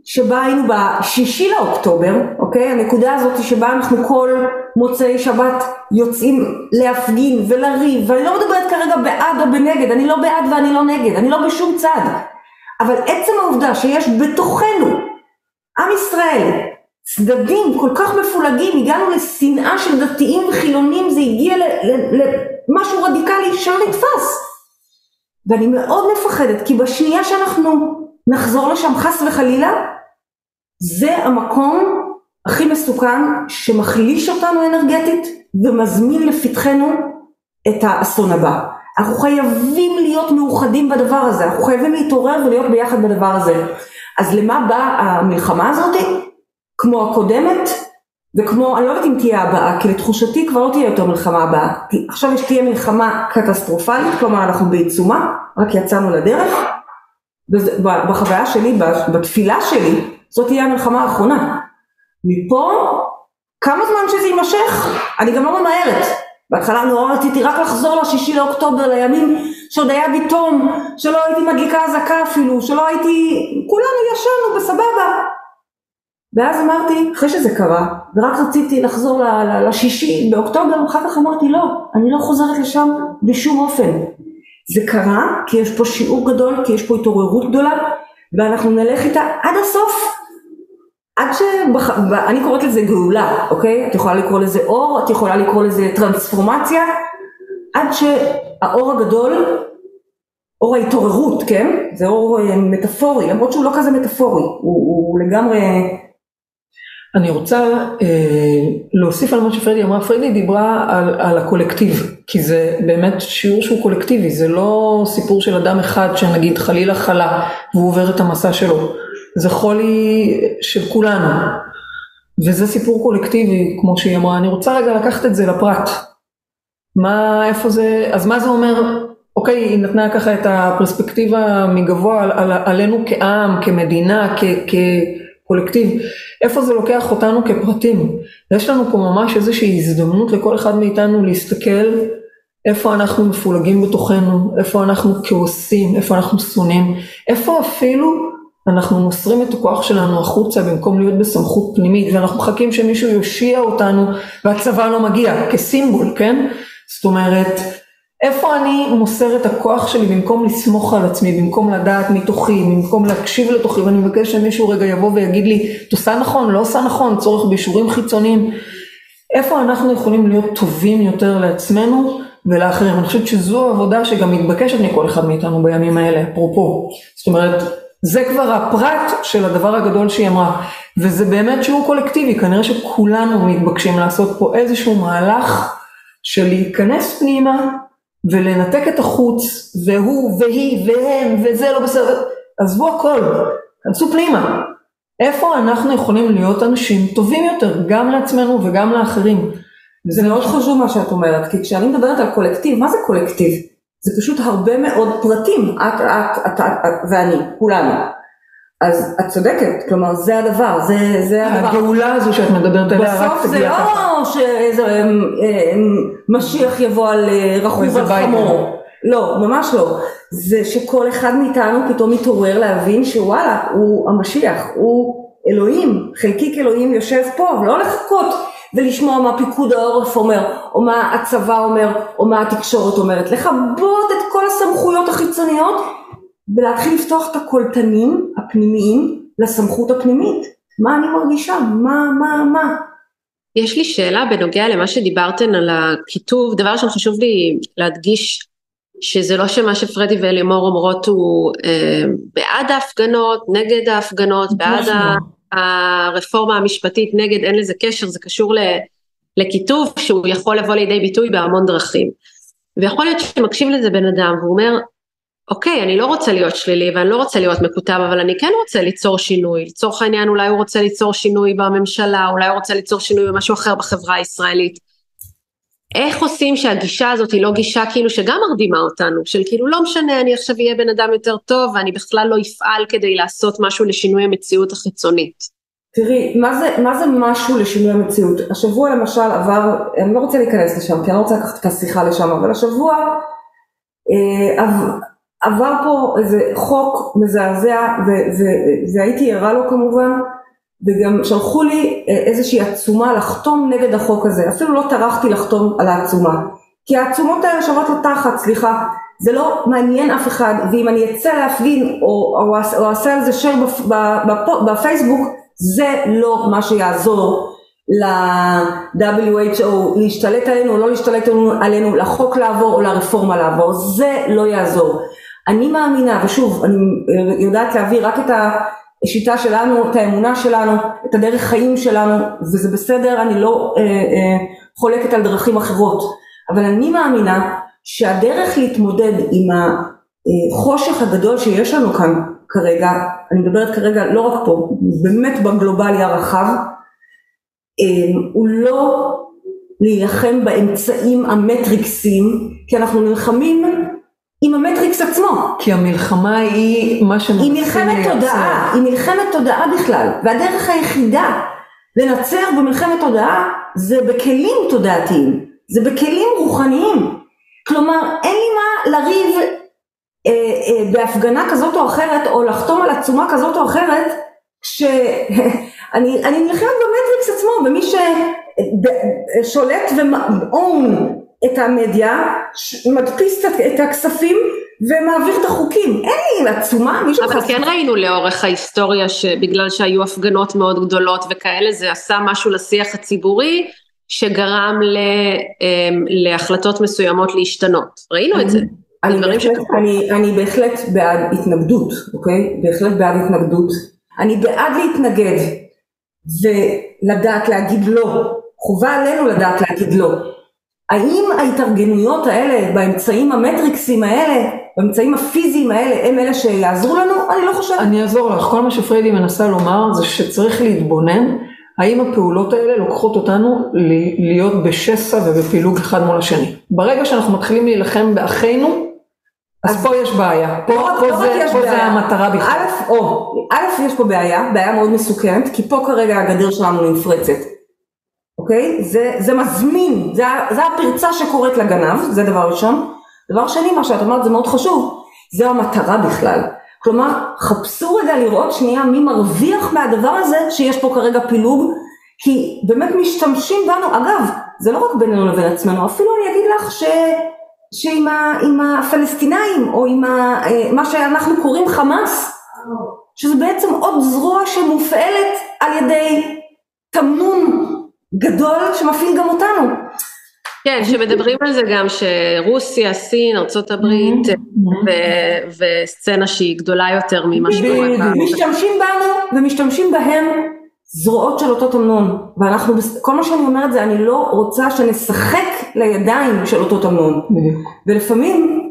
שבה היינו בשישי לאוקטובר, אוקיי? הנקודה הזאת שבה אנחנו כל מוצאי שבת יוצאים להפגין ולריב, ואני לא מדברת כרגע בעד או בנגד, אני לא בעד ואני לא נגד, אני לא בשום צד, אבל עצם העובדה שיש בתוכנו, עם ישראל, צדדים כל כך מפולגים, הגענו לשנאה של דתיים וחילונים, זה הגיע למשהו רדיקלי שלא נתפס, ואני מאוד מפחדת, כי בשנייה שאנחנו נחזור לשם חס וחלילה, זה המקום הכי מסוכן שמחליש אותנו אנרגטית, ומזמין לפתחנו את האסון הבא. אנחנו חייבים להיות מאוחדים בדבר הזה, אנחנו חייבים להתעורר ולהיות ביחד בדבר הזה. אז למה באה המלחמה הזאת? כמו הקודמת, וכמו, אני לא יודעת אם תהיה הבאה, כי לתחושתי כבר לא תהיה יותר מלחמה הבאה. עכשיו יש תהיה מלחמה קטסטרופלית, כלומר אנחנו בעיצומה, רק יצאנו לדרך, בחוויה שלי, בתפילה שלי, זאת תהיה המלחמה האחרונה. מפה, כמה זמן שזה יימשך, אני גם לא ממהרת. בהתחלה נורא רציתי רק לחזור לשישי לאוקטובר, לימים שעוד היה ביתום, שלא הייתי מדליקה הזקה אפילו, שלא הייתי, כולנו ישנו בסבבה. ואז אמרתי, אחרי שזה קרה, ורק רציתי לחזור לשישי באוקטובר, אחר כך אמרתי, לא, אני לא חוזרת לשם בשום אופן. זה קרה, כי יש פה שיעור גדול, כי יש פה התעוררות גדולה, ואנחנו נלך איתה עד הסוף, עד אני קוראת לזה גאולה, אוקיי? את יכולה לקרוא לזה אור, את יכולה לקרוא לזה טרנספורמציה, עד שהאור הגדול, אור ההתעוררות, כן? זה אור מטאפורי, למרות שהוא לא כזה מטאפורי, הוא לגמרי... אני רוצה להוסיף על מה שפרדי אמרה, פרדי דיברה על הקולקטיב, כי זה באמת שיעור שהוא קולקטיבי, זה לא סיפור של אדם אחד שנגיד חלילה חלה, והוא עובר את המסע שלו, זה חולי של כולנו, וזה סיפור קולקטיבי, כמו שהיא אמרה, אני רוצה רגע לקחת את זה לפרט, איפה זה, אז מה זה אומר, אוקיי, היא נתנה ככה את הפרספקטיבה מגבוה, עלינו כעם, כמדינה, קולקטיב, איפה זה לוקח אותנו כפרטים? יש לנו פה ממש איזושהי הזדמנות לכל אחד מאיתנו להסתכל איפה אנחנו מפולגים בתוכנו, איפה אנחנו כעוסים, איפה אנחנו שונאים, איפה אפילו אנחנו מוסרים את הכוח שלנו החוצה במקום להיות בסמכות פנימית, ואנחנו מחכים שמישהו יושיע אותנו והצבא לא מגיע, כסימבול, כן? זאת אומרת, איפה אני מוסר את הכוח שלי במקום לסמוך על עצמי, במקום לדעת מתוכי, במקום להקשיב לתוכי, ואני מבקש שמישהו רגע יבוא ויגיד לי, תעשה נכון, לא עושה נכון, צורך בישורים חיצוניים. איפה אנחנו יכולים להיות טובים יותר לעצמנו ולאחרים? אני חושבת שזו עבודה שגם מתבקשת מכל אחד מאיתנו בימים האלה, אפרופו. זאת אומרת, זה כבר הפרט של הדבר הגדול שהיא אמרה, וזה באמת שהוא קולקטיבי, כנראה שכולנו מתבקשים לעשות פה איזשהו מהלך של להיכנס פנימה ולנתק את החוץ, והוא והיא והם וזה לא בסדר, עזבו הכל, כנסו פנימה. איפה אנחנו יכולים להיות אנשים טובים יותר, גם לעצמנו וגם לאחרים? זה מאוד חשוב מה שאת אומרת, כי כשאני מדברת על קולקטיב, מה זה קולקטיב? זה פשוט הרבה מאוד פרטים, את ואני, כולנו. אז את צודקת, כלומר זה הדבר, זה הדבר. הגאולה הזו שאת מדברת עליה רק תגיע ככה. בסוף זה לא שאיזה משיח יבוא על רכוב על חמור. לא, ממש לא. זה שכל אחד מאיתנו פתאום מתעורר להבין שוואלה, הוא המשיח, הוא אלוהים, חלקיק אלוהים יושב פה, אבל לא לחכות ולשמוע מה פיקוד העורף אומר, או מה הצבא אומר, או מה התקשורת אומרת. לחבות את כל הסמכויות החיצוניות, ולהתחיל לפתוח את הקולטנים הפנימיים לסמכות הפנימית. מה אני מרגישה? מה? יש לי שאלה בנוגע למה שדיברתן על הכיתוב, דבר שאני חשוב לי להדגיש, שזה לא שמה שפרדי ואלימור אומרות הוא בעד ההפגנות, נגד ההפגנות, בעד הרפורמה המשפטית, נגד, אין לזה קשר, זה קשור לכיתוב שהוא יכול לבוא לידי ביטוי בהמון דרכים. ויכול להיות שמקשיב לזה בן אדם והוא אומר, אוקיי, אני לא רוצה להיות שלילי ואני לא רוצה להיות מקוטב, אבל אני כן רוצה ליצור שינוי. לצורך העניין, אולי הוא רוצה ליצור שינוי בממשלה, אולי הוא רוצה ליצור שינוי במשהו אחר בחברה הישראלית. איך עושים שהגישה הזאת היא לא גישה כאילו שגם מרדימה אותנו, של כאילו לא משנה, אני עכשיו אהיה בן אדם יותר טוב, ואני בכלל לא אפעל כדי לעשות משהו לשינוי המציאות החיצונית. תראי, מה זה משהו לשינוי המציאות? השבוע למשל עבר, אני לא רוצה להיכנס לשם, כי אני לא רוצה לקחת את השיחה לשם, אבל השבוע עבר פה איזה חוק מזעזע, והייתי ערה לו כמובן, וגם שלחו לי איזושהי עצומה לחתום נגד החוק הזה, אפילו לא טרחתי לחתום על העצומה, כי העצומות האלה שוות לתחת, סליחה, זה לא מעניין אף אחד, ואם אני אצא להפגין או אעשה על זה שייר בפייסבוק, זה לא מה שיעזור ל-WHO להשתלט עלינו או לא להשתלט עלינו, לחוק לעבור או לרפורמה לעבור, זה לא יעזור. אני מאמינה, ושוב, אני יודעת להעביר רק את השיטה שלנו, את האמונה שלנו, את הדרך חיים שלנו, וזה בסדר, אני לא חולקת על דרכים אחרות, אבל אני מאמינה שהדרך להתמודד עם החושך הגדול שיש לנו כאן כרגע, אני מדברת כרגע לא רק פה, באמת בגלובלי הרחב, הוא לא להילחם באמצעים המטריקסים, כי אנחנו נלחמים עם המטריקס עצמו. כי המלחמה היא מה שמרצים לייצר. היא מלחמת תודעה, היא מלחמת תודעה בכלל, והדרך היחידה לנצח במלחמת תודעה, זה בכלים תודעתיים, זה בכלים רוחניים. כלומר, אין לי מה לריב בהפגנה כזאת או אחרת, או לחתום על עצומה כזאת או אחרת, כשאני נלחמת במטריקס עצמו, במי ששולט ומאון את המדיה, מדפיס את הכספים ומעביר את החוקים. אין, עצומה, מישהו חסר. אבל כן ראינו לאורך ההיסטוריה שבגלל שהיו הפגנות מאוד גדולות וכאלה, זה עשה משהו לשיח הציבורי שגרם להחלטות מסוימות להשתנות. ראינו את זה. אני בהחלט בעד התנגדות, אוקיי? בהחלט בעד התנגדות. אני בעד להתנגד ולדעת להגיד לא. חובה עלינו לדעת להגיד לא. האם ההתארגנויות האלה, באמצעים המטריקסים האלה, באמצעים הפיזיים האלה, הם אלה שיעזרו לנו? אני לא חושבת. אני אעזור לך. כל מה שפרדי מנסה לומר זה שצריך להתבונן, האם הפעולות האלה לוקחות אותנו להיות בשסע ובפילוג אחד מול השני. ברגע שאנחנו מתחילים להילחם באחינו, אז פה יש בעיה. פה זה המטרה בכלל. א', יש פה בעיה מאוד מסוכנת, כי פה כרגע הגדר שלנו נפרצת. אוקיי? זה מזמין, זה הפרצה שקורית לגנב, זה דבר ראשון. דבר שני, מה שאת אומרת, זה מאוד חשוב, זה המטרה בכלל. כלומר, חפשו רגע לראות שנייה מי מרוויח מהדבר הזה, שיש פה כרגע פילוג, כי באמת משתמשים בנו, אגב, זה לא רק בינינו לבין עצמנו, אפילו אני אגיד לך שעם הפלסטינאים, או עם מה שאנחנו קוראים חמאס, שזה בעצם עוד זרוע שמופעלת על ידי תמנון גדול שמפעיל גם אותנו. כן, שמדברים על זה גם שרוסיה, סין, ארצות הברית, וסצנה שהיא גדולה יותר ממה שקורה. משתמשים בנו ומשתמשים בהם זרועות של אותו תמנון. ואנחנו, כל מה שאני אומרת זה, אני לא רוצה שנשחק לידיים של אותו תמנון. ולפעמים,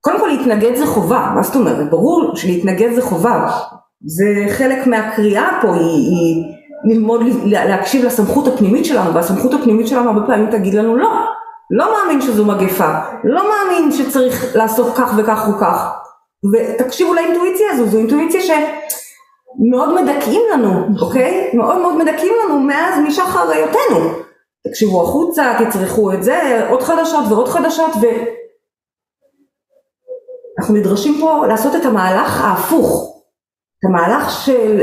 קודם כל להתנגד זה חובה, מה זאת אומרת? ברור שלהתנגד זה חובה. זה חלק מהקריאה פה, היא ללמוד להקשיב לסמכות הפנימית שלנו, והסמכות הפנימית שלנו הרבה פעמים תגיד לנו לא, לא מאמין שזו מגפה, לא מאמין שצריך לעשות כך וכך וכך, ותקשיבו לאינטואיציה הזו, זו אינטואיציה שמאוד מדכאים לנו, אוקיי? מאוד מאוד מדכאים לנו מאז משחר היותנו, תקשיבו החוצה, תצריכו את זה, עוד חדשות ועוד חדשות, ואנחנו נדרשים פה לעשות את המהלך ההפוך, את המהלך של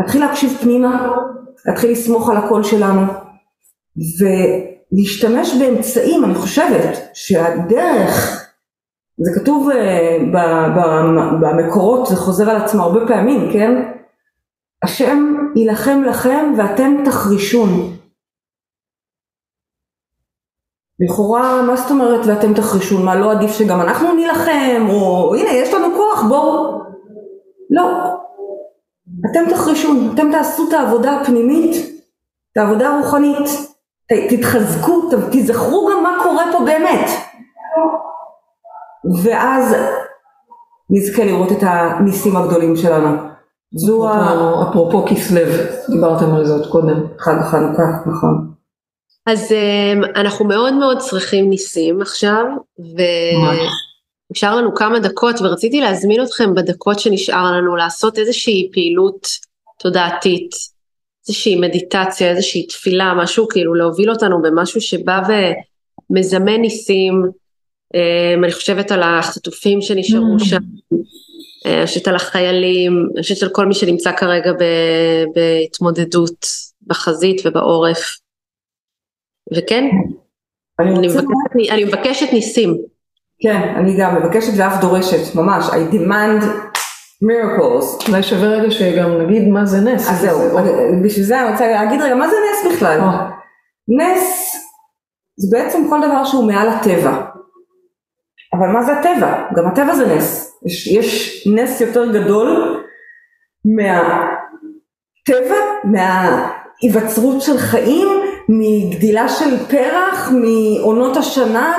להתחיל להקשיב פנימה, להתחיל לסמוך על הקול שלנו, ולהשתמש באמצעים. אני חושבת שהדרך, זה כתוב במקורות, זה חוזר על עצמו הרבה פעמים, כן? השם ילחם לכם ואתם תחרישון. לכאורה, מה זאת אומרת ואתם תחרישון? מה, לא עדיף שגם אנחנו נלחם, או הנה יש לנו כוח, בואו. לא. אתם תחרישו, אתם תעשו את העבודה הפנימית, את העבודה הרוחנית, תתחזקו, תזכרו גם מה קורה פה באמת. ואז נזכה לראות את הניסים הגדולים שלנו. זו אפרופו כסלו, דיברתם על זה עוד קודם. חג חנוכה, נכון. אז אנחנו מאוד מאוד צריכים ניסים עכשיו, נשאר לנו כמה דקות, ורציתי להזמין אתכם בדקות שנשאר לנו, לעשות איזושהי פעילות תודעתית, איזושהי מדיטציה, איזושהי תפילה, משהו כאילו להוביל אותנו במשהו שבא ומזמן ניסים. אני חושבת על החטופים שנשארו שם, אני חושבת על החיילים, אני חושבת על כל מי שנמצא כרגע בהתמודדות, בחזית ובעורף. וכן, אני מבקשת ניסים. כן, אני גם מבקשת ואף דורשת, ממש, I demand miracles. אולי שווה רגע שגם נגיד מה זה נס. אז זהו, בשביל זה אני רוצה להגיד רגע, מה זה נס בכלל? נס זה בעצם כל דבר שהוא מעל הטבע. אבל מה זה הטבע? גם הטבע זה נס. יש נס יותר גדול מהטבע, מההיווצרות של חיים, מגדילה של פרח, מעונות השנה,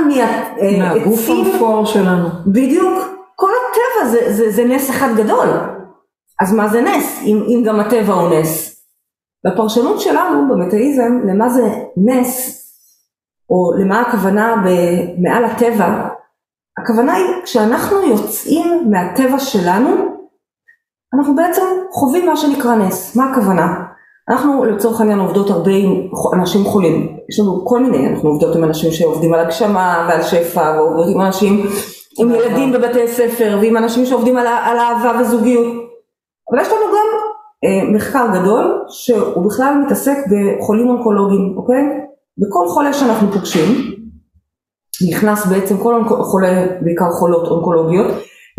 מהגוף המפואר שלנו. בדיוק, כל הטבע זה נס אחד גדול. אז מה זה נס, אם גם הטבע הוא נס? בפרשנות שלנו, במטאיזם, למה זה נס, או למה הכוונה במעל הטבע, הכוונה היא, כשאנחנו יוצאים מהטבע שלנו, אנחנו בעצם חווים מה שנקרא נס. מה הכוונה? אנחנו לצורך העניין עובדות הרבה עם אנשים חולים, יש לנו כל מיני, אנחנו עובדות עם אנשים שעובדים על הגשמה ועל שפע, ועובדות עם אנשים עם ילדים בבתי ספר, ועם אנשים שעובדים על אהבה וזוגיות. אבל יש לנו גם מחקר גדול שהוא בכלל מתעסק בחולים אונקולוגיים, אוקיי? וכל חולה שאנחנו פוגשים, נכנס בעצם כל חולה, בעיקר חולות אונקולוגיות,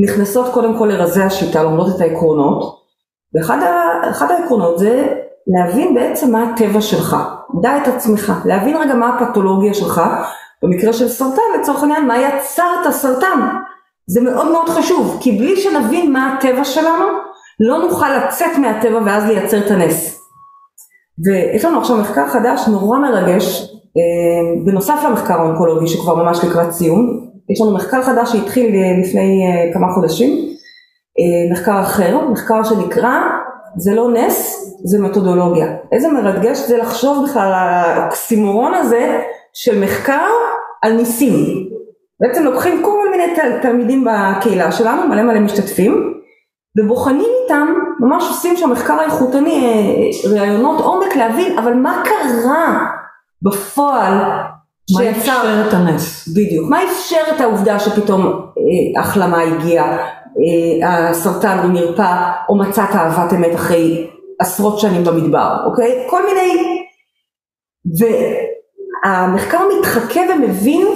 נכנסות קודם כל לרזי השיטה, לומדות את העקרונות, ואחד העקרונות זה להבין בעצם מה הטבע שלך, דע את עצמך, להבין רגע מה הפתולוגיה שלך, במקרה של סרטן, לצורך העניין, מה יצר את הסרטן. זה מאוד מאוד חשוב, כי בלי שנבין מה הטבע שלנו, לא נוכל לצאת מהטבע ואז לייצר את הנס. ויש לנו עכשיו מחקר חדש, נורא מרגש, בנוסף למחקר האונקולוגי שכבר ממש לקראת סיום, יש לנו מחקר חדש שהתחיל לפני כמה חודשים, מחקר אחר, מחקר שנקרא, זה לא נס, זה מתודולוגיה. איזה מרגש זה לחשוב בכלל על האקסימורון הזה של מחקר על ניסים. בעצם לוקחים כל מיני תלמידים בקהילה שלנו, מלא מלא משתתפים, ובוחנים איתם, ממש עושים שהמחקר האיכותני, רעיונות עומק להבין, אבל מה קרה בפועל שיצר... מה אפשר את הנס? בדיוק. מה אפשר את העובדה שפתאום החלמה הגיעה, הסרטן במרפא, או מצאת אהבת אמת אחרי עשרות שנים במדבר, אוקיי? כל מיני, המחקר מתחכה ומבין,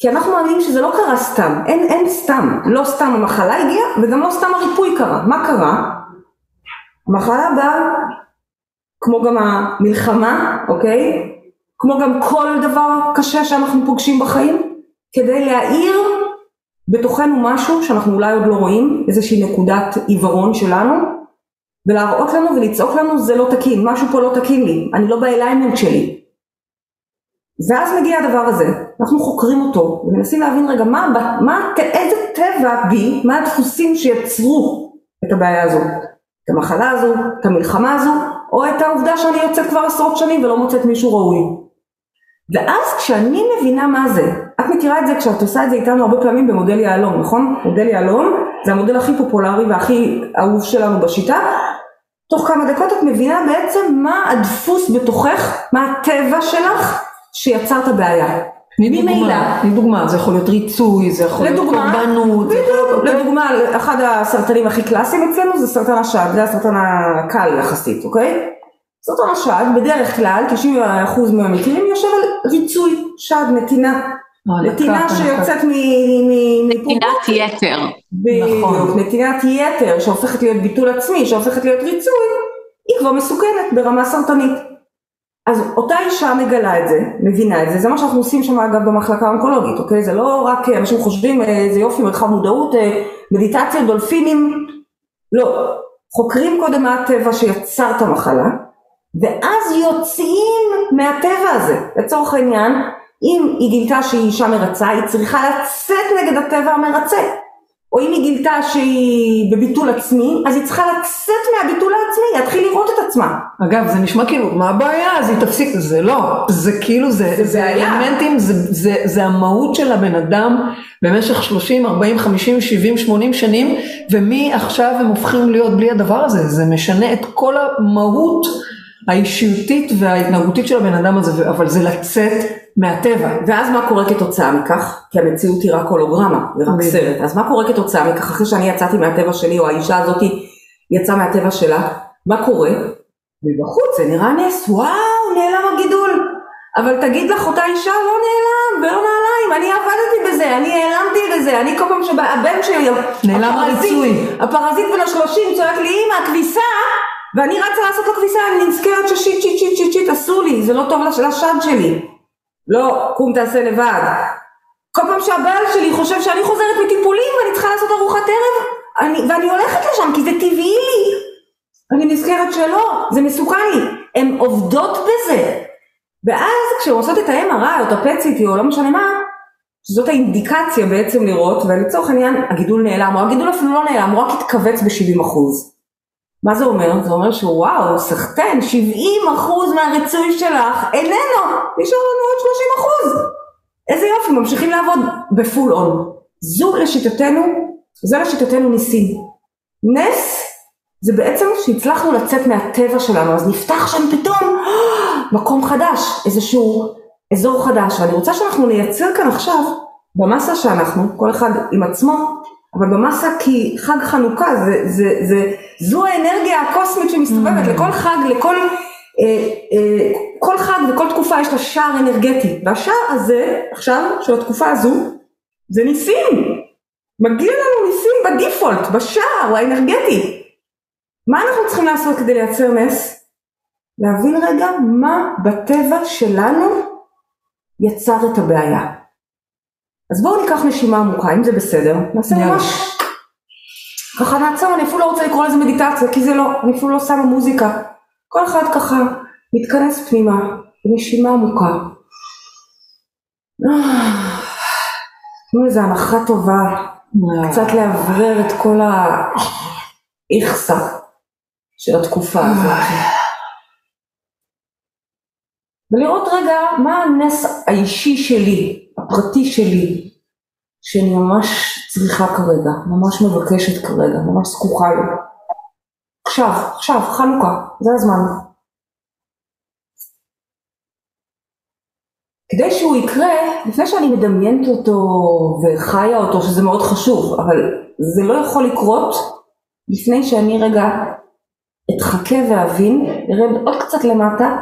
כי אנחנו מאמינים שזה לא קרה סתם, אין סתם, לא סתם המחלה הגיעה, וגם לא סתם הריפוי קרה. מה קרה? המחלה באה, כמו גם המלחמה, אוקיי? כמו גם כל דבר קשה שאנחנו פוגשים בחיים, כדי להאיר בתוכנו משהו שאנחנו אולי עוד לא רואים, איזושהי נקודת עיוורון שלנו, ולהראות לנו ולצעוק לנו, זה לא תקין, משהו פה לא תקין לי, אני לא באליימנט שלי. ואז מגיע הדבר הזה, אנחנו חוקרים אותו, ומנסים להבין רגע, איזה טבע בי, מה הדפוסים שיצרו את הבעיה הזו, את המחלה הזו, את המלחמה הזו, או את העובדה שאני יוצאת כבר עשרות שנים ולא מוצאת מישהו ראוי. ואז כשאני מבינה מה זה, את מכירה את זה כשאת עושה את זה איתנו הרבה פעמים במודל יעלון, נכון? מודל יעלון זה המודל הכי פופולרי והכי אהוב שלנו בשיטה. תוך כמה דקות את מבינה בעצם מה הדפוס בתוכך, מה הטבע שלך שיצרת בעיה. לדוגמה, זה יכול להיות ריצוי, זה יכול להיות קורבנות. לדוגמה, אחד הסרטנים הכי קלאסיים אצלנו זה סרטן השד, זה הסרטן הקל יחסית, אוקיי? סרטן השד בדרך כלל, 90% מהמקרים יושב על ריצוי, שד, נתינה. נתינה שיוצאת מפרופורציה. נתינת יתר. נכון. נתינת יתר שהופכת להיות ביטול עצמי, שהופכת להיות ריצוי, היא כבר מסוכנת ברמה סרטנית. אז אותה אישה מגלה את זה, מבינה את זה, זה מה שאנחנו עושים שם אגב במחלקה האונקולוגית, אוקיי? זה לא רק, אנשים חושבים, זה יופי, מרחב מודעות, מדיטציה, דולפינים, לא. חוקרים קודם מהטבע שיצר את המחלה, ואז יוצאים מהטבע הזה. לצורך העניין, אם היא גילתה שהיא אישה מרצה, היא צריכה לצאת נגד הטבע המרצה. או אם היא גילתה שהיא בביטול עצמי, אז היא צריכה לצאת מהביטול העצמי, להתחיל לראות את עצמה. אגב, זה נשמע כאילו, מה הבעיה? אז היא תפסיק, זה לא, זה כאילו, זה אלמנטים, זה המהות של הבן אדם במשך 30, 40, 50, 70, 80 שנים, ומי עכשיו הם הופכים להיות בלי הדבר הזה? זה משנה את כל המהות האישיותית וההתנהגותית של הבן אדם הזה, אבל זה לצאת מהטבע. ואז מה קורה כתוצאה מכך? כי המציאות היא רק הולוגרמה, היא רק סרט. אז מה קורה כתוצאה מכך? אחרי שאני יצאתי מהטבע שלי, או האישה הזאת יצאה מהטבע שלה, מה קורה? מבחוץ, זה נראה נס, וואו, נעלם הגידול. אבל תגיד לך, אותה אישה לא נעלם, ולא נעליים, אני עבדתי בזה, אני העלמתי בזה, אני כל פעם שהבן שלי, הפרזיט בן 30 צועק לי, אמא, הכביסה, ואני רצה לעשות לכביסה, אני נזכרת ששיט, שיט, שיט, שיט, שיט, עשו לי, זה לא טוב לשד שלי. לא, קום תעשה לבד. כל פעם שהבעל שלי חושב שאני חוזרת מטיפולים ואני צריכה לעשות ארוחת ערב, ואני הולכת לשם כי זה טבעי לי. אני נזכרת שלא, זה מסוכן לי. הן עובדות בזה. ואז כשהן עושות את ה-MRI או את הפציטי או לא משנה מה, שזאת האינדיקציה בעצם לראות, ולצורך העניין הגידול נעלם, או הגידול אפילו לא נעלם, הוא רק התכווץ ב-70%. מה זה אומר? זה אומר שוואו, סחטן, 70% מהריצוי שלך איננו, נשאר לנו עוד 30%. איזה יופי, ממשיכים לעבוד בפול און. זה לשיטתנו ניסים. נס, זה בעצם שהצלחנו לצאת מהטבע שלנו, אז נפתח שם פתאום מקום חדש, איזשהו אזור חדש. אני רוצה שאנחנו נייצר כאן עכשיו, במסה שאנחנו, כל אחד עם עצמו, אבל במסה כי חג חנוכה, זו האנרגיה הקוסמית שמסתובבת לכל חג, כל חג וכל תקופה יש לה שער אנרגטי, והשער הזה, עכשיו, של התקופה הזו, זה ניסים, מגיע לנו ניסים בדיפולט, בשער האנרגטי. מה אנחנו צריכים לעשות כדי לייצר נס? להבין רגע מה בטבע שלנו יצר את הבעיה. אז בואו ניקח נשימה עמוקה, אם זה בסדר, נעשה ממש, ככה נעצר, אני אפילו לא רוצה לקרוא לזה מדיטציה, כי זה לא, אני אפילו לא שמה מוזיקה, כל אחד ככה מתכנס פנימה, נשימה עמוקה, תנו איזו הנחה טובה, קצת להברר את כל האיכסה של התקופה הזאת. ולראות רגע מה הנס האישי שלי, הפרטי שלי, שאני ממש צריכה כרגע, ממש מבקשת כרגע, ממש זקוקה לו. עכשיו, חנוכה, זה הזמן. כדי שהוא יקרה, לפני שאני מדמיינת אותו וחיה אותו, שזה מאוד חשוב, אבל זה לא יכול לקרות לפני שאני רגע אתחכה ואבין, ארד עוד קצת למטה,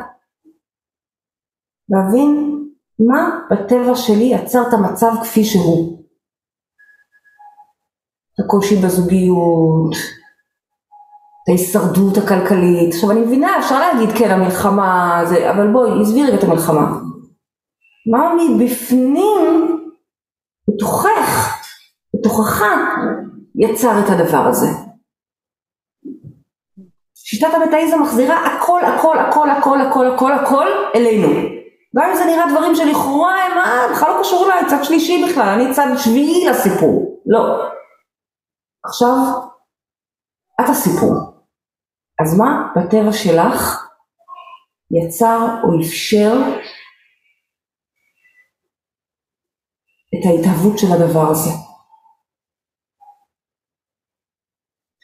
להבין מה בטבע שלי יצר את המצב כפי שהוא? את הקושי בזוגיות, את ההישרדות הכלכלית. עכשיו אני מבינה, אפשר להגיד כן, המלחמה, זה, אבל בואי, הסביר את המלחמה. מה מבפנים, בתוכך, בתוכך, יצר את הדבר הזה? שיטת המטאיזם מחזירה הכל, הכל, הכל, הכל, הכל, הכל, הכל אלינו. גם אם זה נראה דברים שלכאורה, מה, בכלל לא קשור אליי, צד שלישי בכלל, אני צד שביעי לסיפור. לא. עכשיו, את הסיפור. אז מה בטבע שלך יצר או אפשר את ההתהוות של הדבר הזה?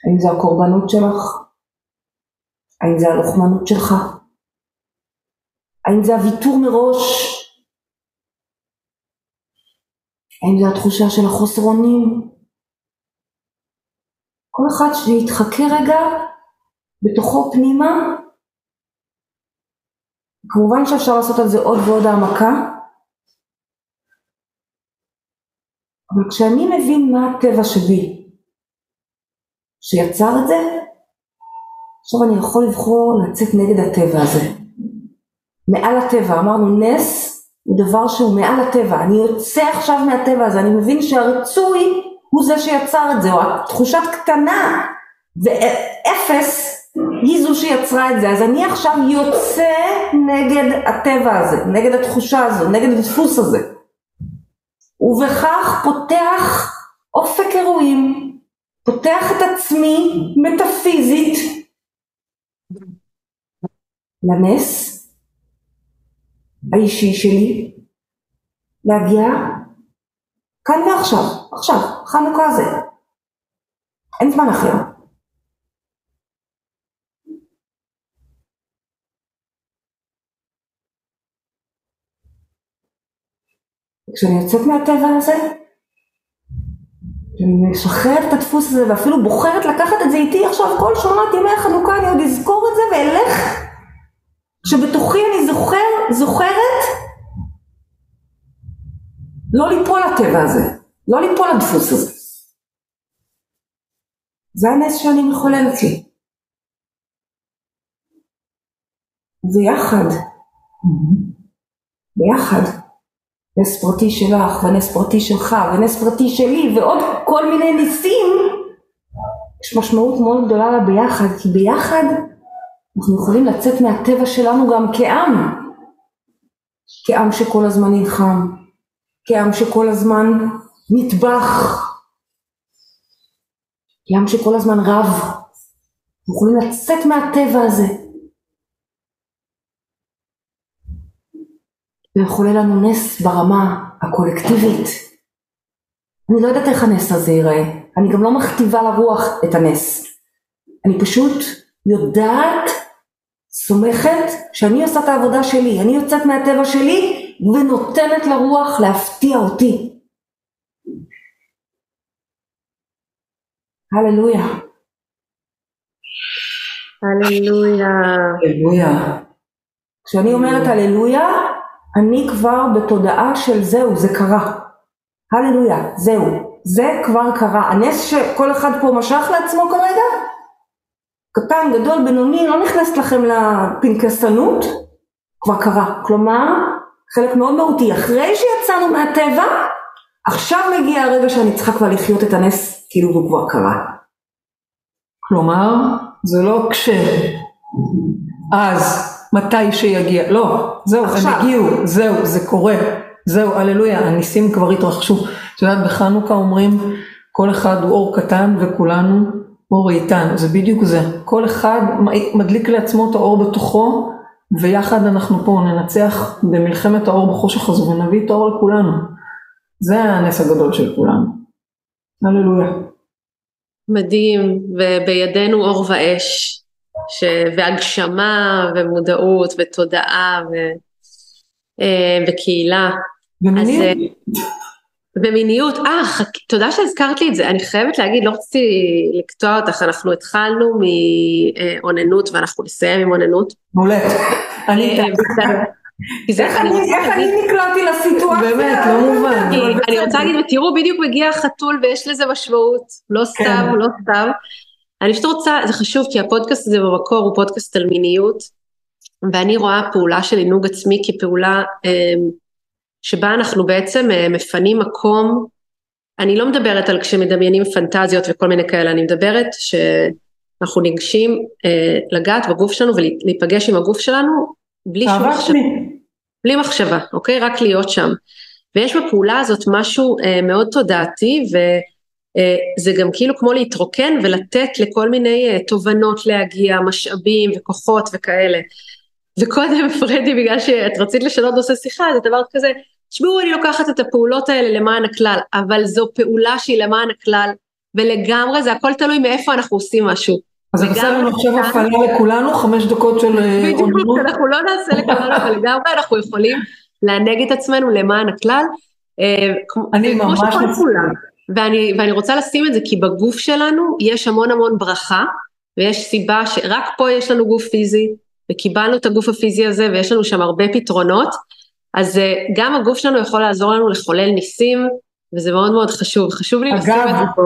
האם זה הקורבנות שלך? האם זה הלוחמנות שלך? האם זה הוויתור מראש? האם זה התחושה של החוסר אונים? כל אחד שיתחכה רגע בתוכו פנימה. כמובן שאפשר לעשות על זה עוד ועוד העמקה. אבל כשאני מבין מה הטבע שבי שיצר את זה, עכשיו אני יכול לבחור לצאת נגד הטבע הזה. מעל הטבע, אמרנו נס, הוא דבר שהוא מעל הטבע. אני יוצא עכשיו מהטבע הזה, אני מבין שהרצוי הוא זה שיצר את זה, או התחושת קטנה ואפס היא זו שיצרה את זה. אז אני עכשיו יוצא נגד הטבע הזה, נגד התחושה הזו, נגד הדפוס הזה. ובכך פותח אופק אירועים, פותח את עצמי מטאפיזית, לנס האישי שלי, להגיע כאן ועכשיו, עכשיו, חנוכה הזה, אין זמן אחר. כשאני יוצאת מהטבע הזה, אני משחררת את הדפוס הזה ואפילו בוחרת לקחת את זה איתי עכשיו, כל שנת ימי החנוכה אני עוד אזכור את זה ואלך, כשבתוכי אני זוכרת לא ליפול לטבע הזה, לא ליפול לדפוס הזה. זה הנס שאני מחוללת לי. ויחד, ביחד, נס פרטי שלך ונס פרטי שלך ונס פרטי שלי ועוד כל מיני ניסים, יש משמעות מאוד גדולה לה ביחד, כי ביחד אנחנו יכולים לצאת מהטבע שלנו גם כעם. כעם שכל הזמן נלחם, כעם שכל הזמן נטבח, כעם שכל הזמן רב. אנחנו יכולים לצאת מהטבע הזה. ויכולה לנו נס ברמה הקולקטיבית. אני לא יודעת איך הנס הזה ייראה. אני גם לא מכתיבה לרוח את הנס. אני פשוט יודעת, סומכת, שאני עושה את העבודה שלי, אני יוצאת מהטבע שלי, ונותנת לרוח להפתיע אותי. הללויה. הללויה. הללויה. כשאני אומרת הללויה, אני כבר בתודעה של זהו, זה קרה. הללויה, זהו, זה כבר קרה. הנס שכל אחד פה משך לעצמו כרגע, קטן, גדול, בינוני, לא נכנסת לכם לפנקסנות, כבר קרה. כלומר, חלק מאוד מהותי, אחרי שיצאנו מהטבע, עכשיו מגיע הרגע שאני צריכה כבר לחיות את הנס, כאילו הוא כבר קרה. כלומר, זה לא אז, מתי שיגיע, לא, זהו, עכשיו. הם הגיעו, זהו, זה קורה, זהו, הללויה, הניסים כבר התרחשו. את יודעת, בחנוכה אומרים, כל אחד הוא אור קטן וכולנו אור איתן, זה בדיוק זה. כל אחד מדליק לעצמו את האור בתוכו, ויחד אנחנו פה ננצח במלחמת האור בחושך הזו, ונביא את האור לכולנו. זה הנס הגדול של כולנו. הללויה. מדהים, ובידינו אור ואש. והגשמה ומודעות ותודעה וקהילה ומיניות. תודה שהזכרת לי את זה. אני חייבת להגיד, לא רציתי לקטוע אותך, אנחנו התחלנו מעוננות ואנחנו נסיים עם עוננות. מעולה. איך אני נקלעתי לסיטואציה? באמת, לא מובן. אני רוצה להגיד, ותראו, בדיוק מגיע החתול, ויש לזה משמעות, לא סתם, לא סתם. אני פשוט רוצה, זה חשוב, כי הפודקאסט הזה במקור הוא פודקאסט על מיניות, ואני רואה פעולה של עינוג עצמי, כפעולה שבה אנחנו בעצם מפנים מקום, אני לא מדברת על כשמדמיינים פנטזיות וכל מיני כאלה, אני מדברת שאנחנו ניגשים לגעת בגוף שלנו, ולהיפגש עם הגוף שלנו, בלי שום מחשבה, בלי מחשבה, אוקיי? רק להיות שם. ויש בפעולה הזאת משהו מאוד תודעתי, וזה גם כאילו כמו להתרוקן, ולתת לכל מיני תובנות להגיע, משאבים וכוחות וכאלה. וקודם פרדי, בגלל שאת רצית לשנות נושא שיחה, זה דבר כזה, תשמעו, אני לוקחת את הפעולות האלה למען הכלל, אבל זו פעולה שהיא למען הכלל, ולגמרי זה הכל תלוי מאיפה אנחנו עושים משהו. אז עכשיו אני חושב הפעלה לכולנו, 5 דקות של עונות. אנחנו לא נעשה לכולנו, אבל לגמרי אנחנו יכולים להנהיג את עצמנו למען הכלל. אני ממש נפולה. ואני רוצה לשים את זה, כי בגוף שלנו יש המון המון ברכה, ויש סיבה שרק פה יש לנו גוף פיזי, וקיבלנו את הגוף הפיזי הזה, ויש לנו שם הרבה פתרונות, אז גם הגוף שלנו יכול לעזור לנו לחולל ניסים, וזה מאוד מאוד חשוב. חשוב לי לשים את זה פה.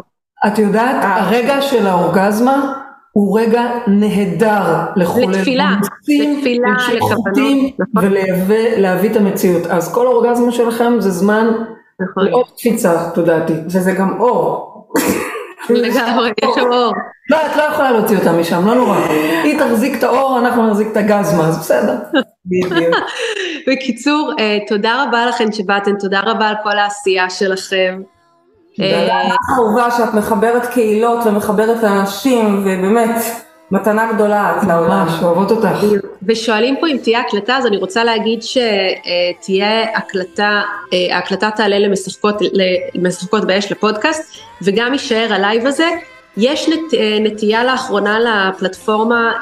את יודעת, הרגע של האורגזמה, הוא רגע נהדר לחולל ניסים, לשחותים, ולהביא את המציאות. אז כל אורגזמה שלכם זה זמן לעוד קפיצה, תודעתי. וזה גם אור. לגמרי, יש אור. לא, את לא יכולה להוציא אותה משם, לא נורא. היא תחזיק את האור, אנחנו נחזיק את הגזמה, אז בסדר. בקיצור, תודה רבה לכם שבאתן, תודה רבה על כל העשייה שלכם. תודה חובה שאת מחברת קהילות ומחברת אנשים, ובאמת מתנה גדולה, את ממש אוהבות אותך. ושואלים פה אם תהיה הקלטה, אז אני רוצה להגיד שתהיה הקלטה, ההקלטה תעלה למשחקות באש לפודקאסט, וגם יישאר הלייב הזה. יש נטייה לאחרונה לפלטפורמה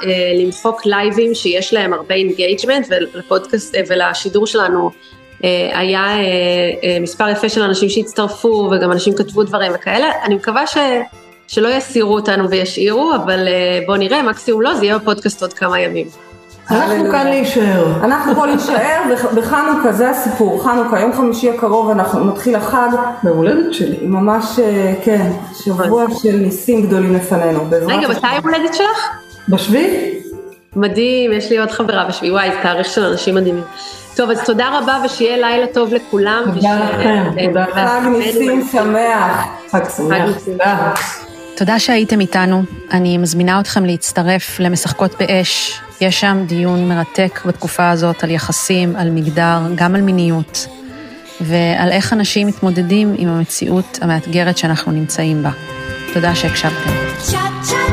למחוק לייבים שיש להם הרבה אינגייג'מנט, ולפודקאסט ולשידור שלנו היה מספר יפה של אנשים שהצטרפו, וגם אנשים כתבו דברים וכאלה. אני מקווה שלא יסירו אותנו וישאירו, אבל בואו נראה, מקסימום לא, זה יהיה בפודקאסט עוד כמה ימים. אנחנו כאן להישאר. אנחנו פה להישאר, בחנוכה זה הסיפור, חנוכה, יום חמישי הקרוב, אנחנו נתחיל החג. בהולדת שלי. ממש, כן, שבוע של ניסים גדולים לפנינו. רגע, מתי ההולדת שלך? בשביל? מדהים, יש לי עוד חברה בשביל, וואי, זה תאריך של אנשים מדהימים. טוב, אז תודה רבה, ושיהיה לילה טוב לכולם. תודה לכם, תודה. חג ניסים שמח. חג שמח. תודה שהייתם איתנו. אני מזמינה אתכם להצטרף למשחקות באש. יש שם דיון מרתק בתקופה הזאת על יחסים, על מגדר, גם על מיניות, ועל איך אנשים מתמודדים עם המציאות המאתגרת שאנחנו נמצאים בה. תודה שהקשבתם.